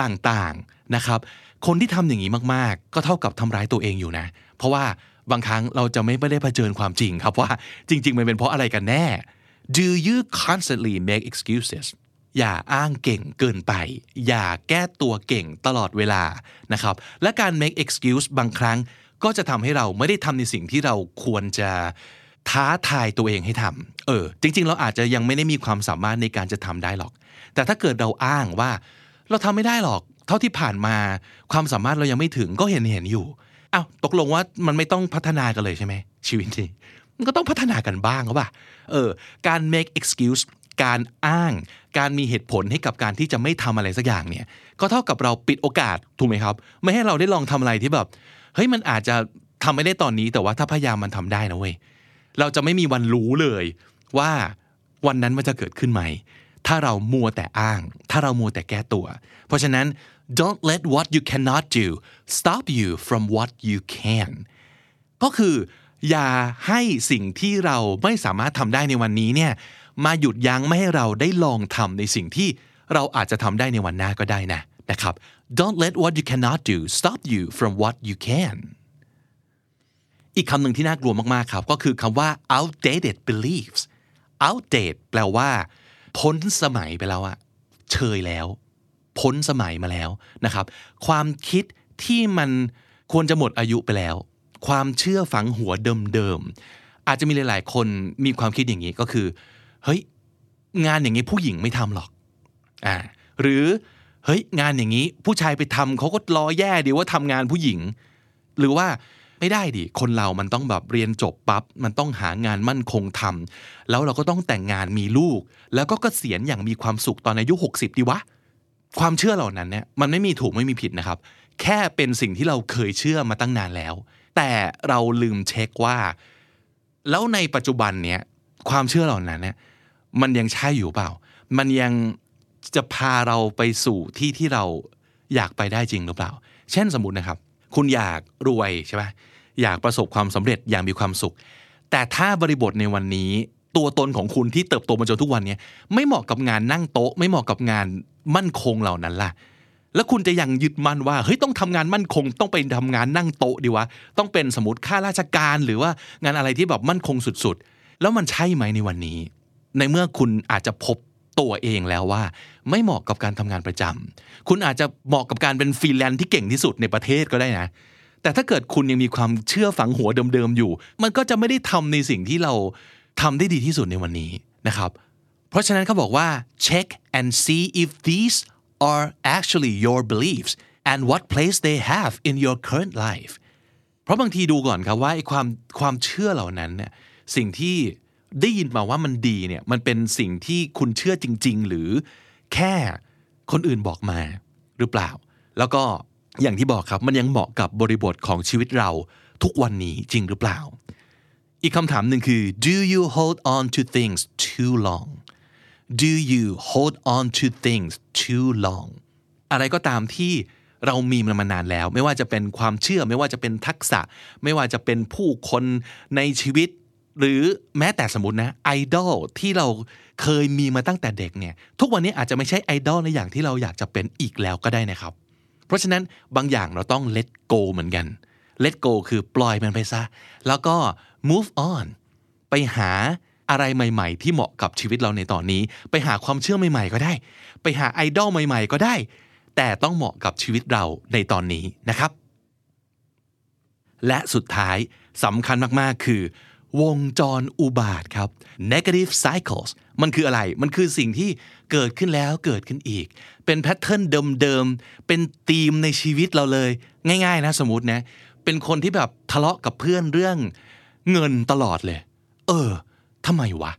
ต่างๆนะครับคนที่ทำอย่างนี้มากๆก็เท่ากับทำร้ายตัวเองอยู่นะเพราะว่าบางครั้งเราจะไม่ได้เผชิญความจริงครับว่าจริงๆมันเป็นเพราะอะไรกันแน่ Do you constantly make excuses อย่าอ้างเก่งเกินไปอย่าแก้ตัวเก่งตลอดเวลานะครับและการ make excuse บางครั้งก็จะทำให้เราไม่ได้ทำในสิ่งที่เราควรจะท้าทายตัวเองให้ทำจริงๆเราอาจจะยังไม่ได้มีความสามารถในการจะทำได้หรอกแต่ถ้าเกิดเราอ้างว่าเราทำไม่ได้หรอกเท่าที่ผ่านมาความสามารถเรายังไม่ถึงก็เห็นอยู่อ้าวตกลงว่ามันไม่ต้องพัฒนากันเลยใช่ไหมชีวิตนี้มันก็ต้องพัฒนากันบ้างครับป่ะการ make excuse การอ้างการมีเหตุผลให้กับการที่จะไม่ทำอะไรสักอย่างเนี่ยก็เท่ากับเราปิดโอกาสถูกไหมครับไม่ให้เราได้ลองทำอะไรที่แบบเฮ้ยมันอาจจะทำไม่ได้ตอนนี้แต่ว่าถ้าพยายามมันทำได้นะเว้ยเราจะไม่มีวันรู้เลยว่าวันนั้นมันจะเกิดขึ้นไหมถ้าเรามัวแต่อ้างถ้าเรามัวแต่แก้ตัวเพราะฉะนั้น don't let what you cannot do stop you from what you can ก็คืออย่าให้สิ่งที่เราไม่สามารถทำได้ในวันนี้เนี่ยมาหยุดยั้งไม่ให้เราได้ลองทำในสิ่งที่เราอาจจะทำได้ในวันหน้าก็ได้นะครับ Don't let what you cannot do stop you from what you can อีกคำหนึ่งที่น่ากลัวมากๆครับก็คือคำว่า outdated beliefs outdated แปลว่าพ้นสมัยไปแล้วอะเชยแล้วพ้นสมัยมาแล้วนะครับความคิดที่มันควรจะหมดอายุไปแล้วความเชื่อฝังหัวเดิมๆอาจจะมีหลายๆคนมีความคิดอย่างนี้ก็คือเฮ้ยงานอย่างนี้ผู้หญิงไม่ทำหรอกหรือเฮ้ยงานอย่างนี้ผู้ชายไปทำเขาก็ล้อแย่ดีว่าทำงานผู้หญิงหรือว่าไม่ได้ดิคนเรามันต้องแบบเรียนจบปั๊บมันต้องหางานมั่นคงทำแล้วเราก็ต้องแต่งงานมีลูกแล้วก็เกษียณอย่างมีความสุขตอนอายุ60ดีวะความเชื่อเหล่านั้นเนี่ยมันไม่มีถูกไม่มีผิดนะครับแค่เป็นสิ่งที่เราเคยเชื่อมาตั้งนานแล้วแต่เราลืมเช็คว่าแล้วในปัจจุบันเนี่ยความเชื่อเหล่านั้นเนี่ยมันยังใช่อยู่เปล่ามันยังจะพาเราไปสู่ที่ที่เราอยากไปได้จริงหรือเปล่าเช่นสมมุตินะครับคุณอยากรวยใช่ไหมอยากประสบความสำเร็จอย่างมีความสุขแต่ถ้าบริบทในวันนี้ตัวตนของคุณที่เติบโตมาจนทุกวันนี้ไม่เหมาะกับงานนั่งโต๊ะไม่เหมาะกับงานมั่นคงเหล่านั้นล่ะแล้วคุณจะยังยึดมั่นว่าเฮ้ยต้องทำงานมั่นคงต้องไปทำงานนั่งโต๊ะดีวะต้องเป็นสมมติข้าราชการหรือว่างานอะไรที่แบบมั่นคงสุดๆแล้วมันใช่ไหมในวันนี้ในเมื่อคุณอาจจะพบตัวเองแล้วว่าไม่เหมาะกับการทำงานประจำคุณอาจจะเหมาะกับการเป็นฟรีแลนซ์ที่เก่งที่สุดในประเทศก็ได้นะแต่ถ้าเกิดคุณยังมีความเชื่อฝังหัวเดิมๆอยู่มันก็จะไม่ได้ทำในสิ่งที่เราทำได้ดีที่สุดในวันนี้นะครับเพราะฉะนั้นเขาบอกว่า check and see if these are actually your beliefs and what place they have in your current life เพราะบางทีดูก่อนครับว่าไอ้ความเชื่อเหล่านั้นเนี่ยสิ่งที่ได้ยินมาว่ามันดีเนี่ยมันเป็นสิ่งที่คุณเชื่อจริงๆหรือแค่คนอื่นบอกมาหรือเปล่าแล้วก็อย่างที่บอกครับมันยังเหมาะกับบริบทของชีวิตเราทุกวันนี้จริงหรือเปล่าอีกคำถามหนึ่งคือ do you hold on to things too long do you hold on to things too long อะไรก็ตามที่เรามีมันมานานแล้วไม่ว่าจะเป็นความเชื่อไม่ว่าจะเป็นทักษะไม่ว่าจะเป็นผู้คนในชีวิต หรือแม้แต่สมมตินะไอดอลที่เราเคยมีมาตั้งแต่เด็กเนี่ยทุกวันนี้อาจจะไม่ใช่ไอดอลในอย่างที่เราอยากจะเป็นอีกแล้วก็ได้นะครับเพราะฉะนั้นบางอย่างเราต้อง let go เหมือนกัน let go คือปล่อยมันไปซะแล้วก็ move on ไปหาอะไรใหม่ๆที่เหมาะกับชีวิตเราในตอนนี้ไปหาความเชื่อใหม่ๆก็ได้ไปหาไอดอลใหม่ๆก็ได้แต่ต้องเหมาะกับชีวิตเราในตอนนี้นะครับและสุดท้ายสำคัญมากๆคือวงจรอุบาทครับ negative cycles มันคืออะไรมันคือสิ่งที่เกิดขึ้นแล้วเกิดขึ้นอีกเป็นแพทเทิร์นเดิมๆเป็นธีมในชีวิตเราเลยง่ายๆนะสมมุตินะเป็นคนที่แบบทะเลาะกับเพื่อนเรื่องเงินตลอดเลยทำไมวะ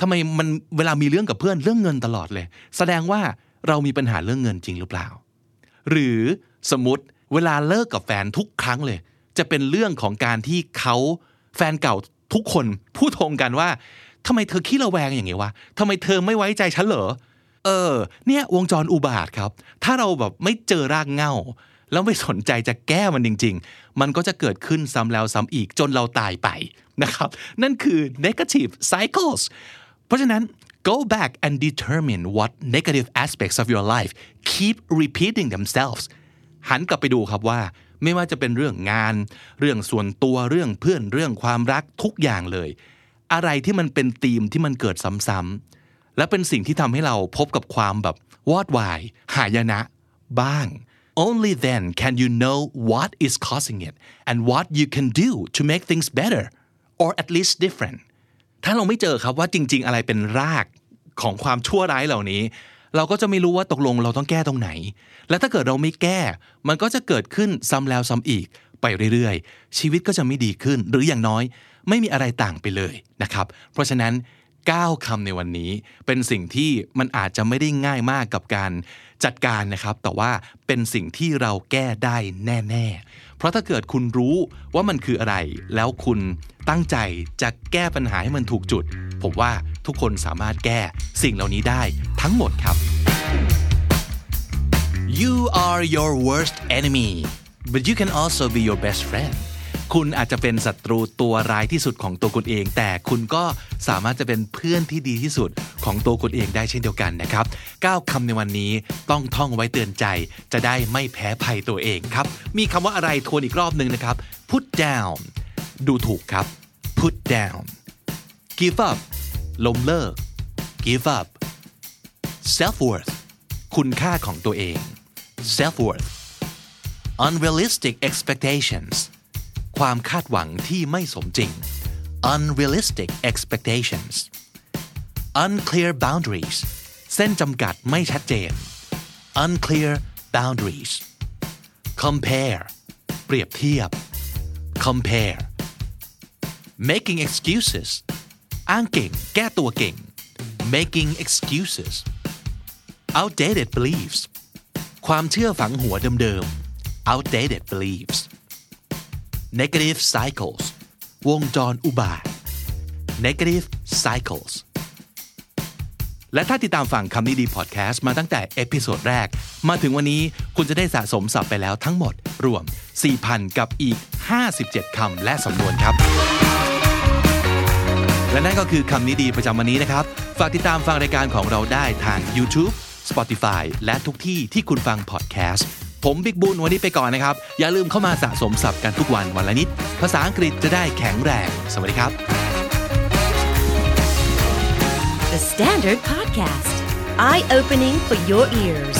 ทำไมมันเวลามีเรื่องกับเพื่อนเรื่องเงินตลอดเลยแสดงว่าเรามีปัญหาเรื่องเงินจริงหรือเปล่าหรือสมมติเวลาเลิกกับแฟนทุกครั้งเลยจะเป็นเรื่องของการที่เขาแฟนเก่าทุกคนพูดตรงกันว่าทำไมเธอขี้ระแวงอย่างงี้วะทำไมเธอไม่ไว้ใจฉันเหรอเนี่ยวงจรอุบาทครับถ้าเราแบบไม่เจอรากเหง้าแล้วไม่สนใจจะแก้มันจริงๆมันก็จะเกิดขึ้นซ้ำแล้วซ้ำอีกจนเราตายไปนะครับนั่นคือ negative cycles เพราะฉะนั้น go back and determine what negative aspects of your life keep repeating themselves หันกลับไปดูครับว่าไม่ว่าจะเป็นเรื่องงานเรื่องส่วนตัวเรื่องเพื่อนเรื่องความรักทุกอย่างเลยอะไรที่มันเป็นธีมที่มันเกิดซ้ำๆและเป็นสิ่งที่ทำให้เราพบกับความแบบวอดวายหายนะบ้างOnly then can you know what is causing it and what you can do to make things better or at least different ถ้าเราไม่เจอครับว่าจริงๆอะไรเป็นรากของความชั่วร้ายเหล่านี้เราก็จะไม่รู้ว่าตกลงเราต้องแก้ตรงไหนและถ้าเกิดเราไม่แก้มันก็จะเกิดขึ้นซ้ำแล้วซ้ำอีกไปเรื่อยๆชีวิตก็จะไม่ดีขึ้นหรืออย่างน้อยไม่มีอะไรต่างไปเลยนะครับเพราะฉะนั้น9คำในวันนี้เป็นสิ่งที่มันอาจจะไม่ได้ง่ายมากกับการจัดการนะครับแต่ว่าเป็นสิ่งที่เราแก้ได้แน่ๆเพราะถ้าเกิดคุณรู้ว่ามันคืออะไรแล้วคุณตั้งใจจะแก้ปัญหาให้มันถูกจุดผมว่าทุกคนสามารถแก้สิ่งเหล่านี้ได้ทั้งหมดครับ You are your worst enemy but you can also be your best friendคุณอาจจะเป็นศัตรูตัวร้ายที่สุดของตัวคุณเองแต่คุณก็สามารถจะเป็นเพื่อนที่ดีที่สุดของตัวคุณเองได้เช่นเดียวกันนะครับ9คำในวันนี้ต้องท่องไว้เตือนใจจะได้ไม่แพ้ภัยตัวเองครับมีคำว่าอะไรทวนอีกรอบนึงนะครับ put down ดูถูกครับ put down give up ล้มเลิก give up self worth คุณค่าของตัวเอง self worth unrealistic expectationsความคาดหวังที่ไม่สมจริง unrealistic expectations unclear boundaries เส้นจำกัดไม่ชัดเจน unclear boundaries compare เปรียบเทียบ compare making excuses อ้างเก่งแก้ตัวเก่ง making excuses outdated beliefs ความเชื่อฝังหัวเดิมๆ outdated beliefs negative cycles วงจรอุบาท negative cycles และถ้าติดตามฟังคำนี้ดีพอดแคสต์มาตั้งแต่เอพิโซดแรกมาถึงวันนี้คุณจะได้สะสมศัพท์ไปแล้วทั้งหมดรวม 4,000 กับอีก57คำและสำนวนครับและนั่นก็คือคำนี้ดีประจำวันนี้นะครับฝากติดตามฟังรายการของเราได้ทาง YouTube Spotify และทุกที่ที่คุณฟังพอดแคสต์ผมบิ๊กบุญวันนี้ไปก่อนนะครับอย่าลืมเข้ามาสะสมศัพท์กันทุกวันวันละนิดภาษาอังกฤษจะได้แข็งแรงสวัสดีครับ The Standard Podcast Eye Opening for Your Ears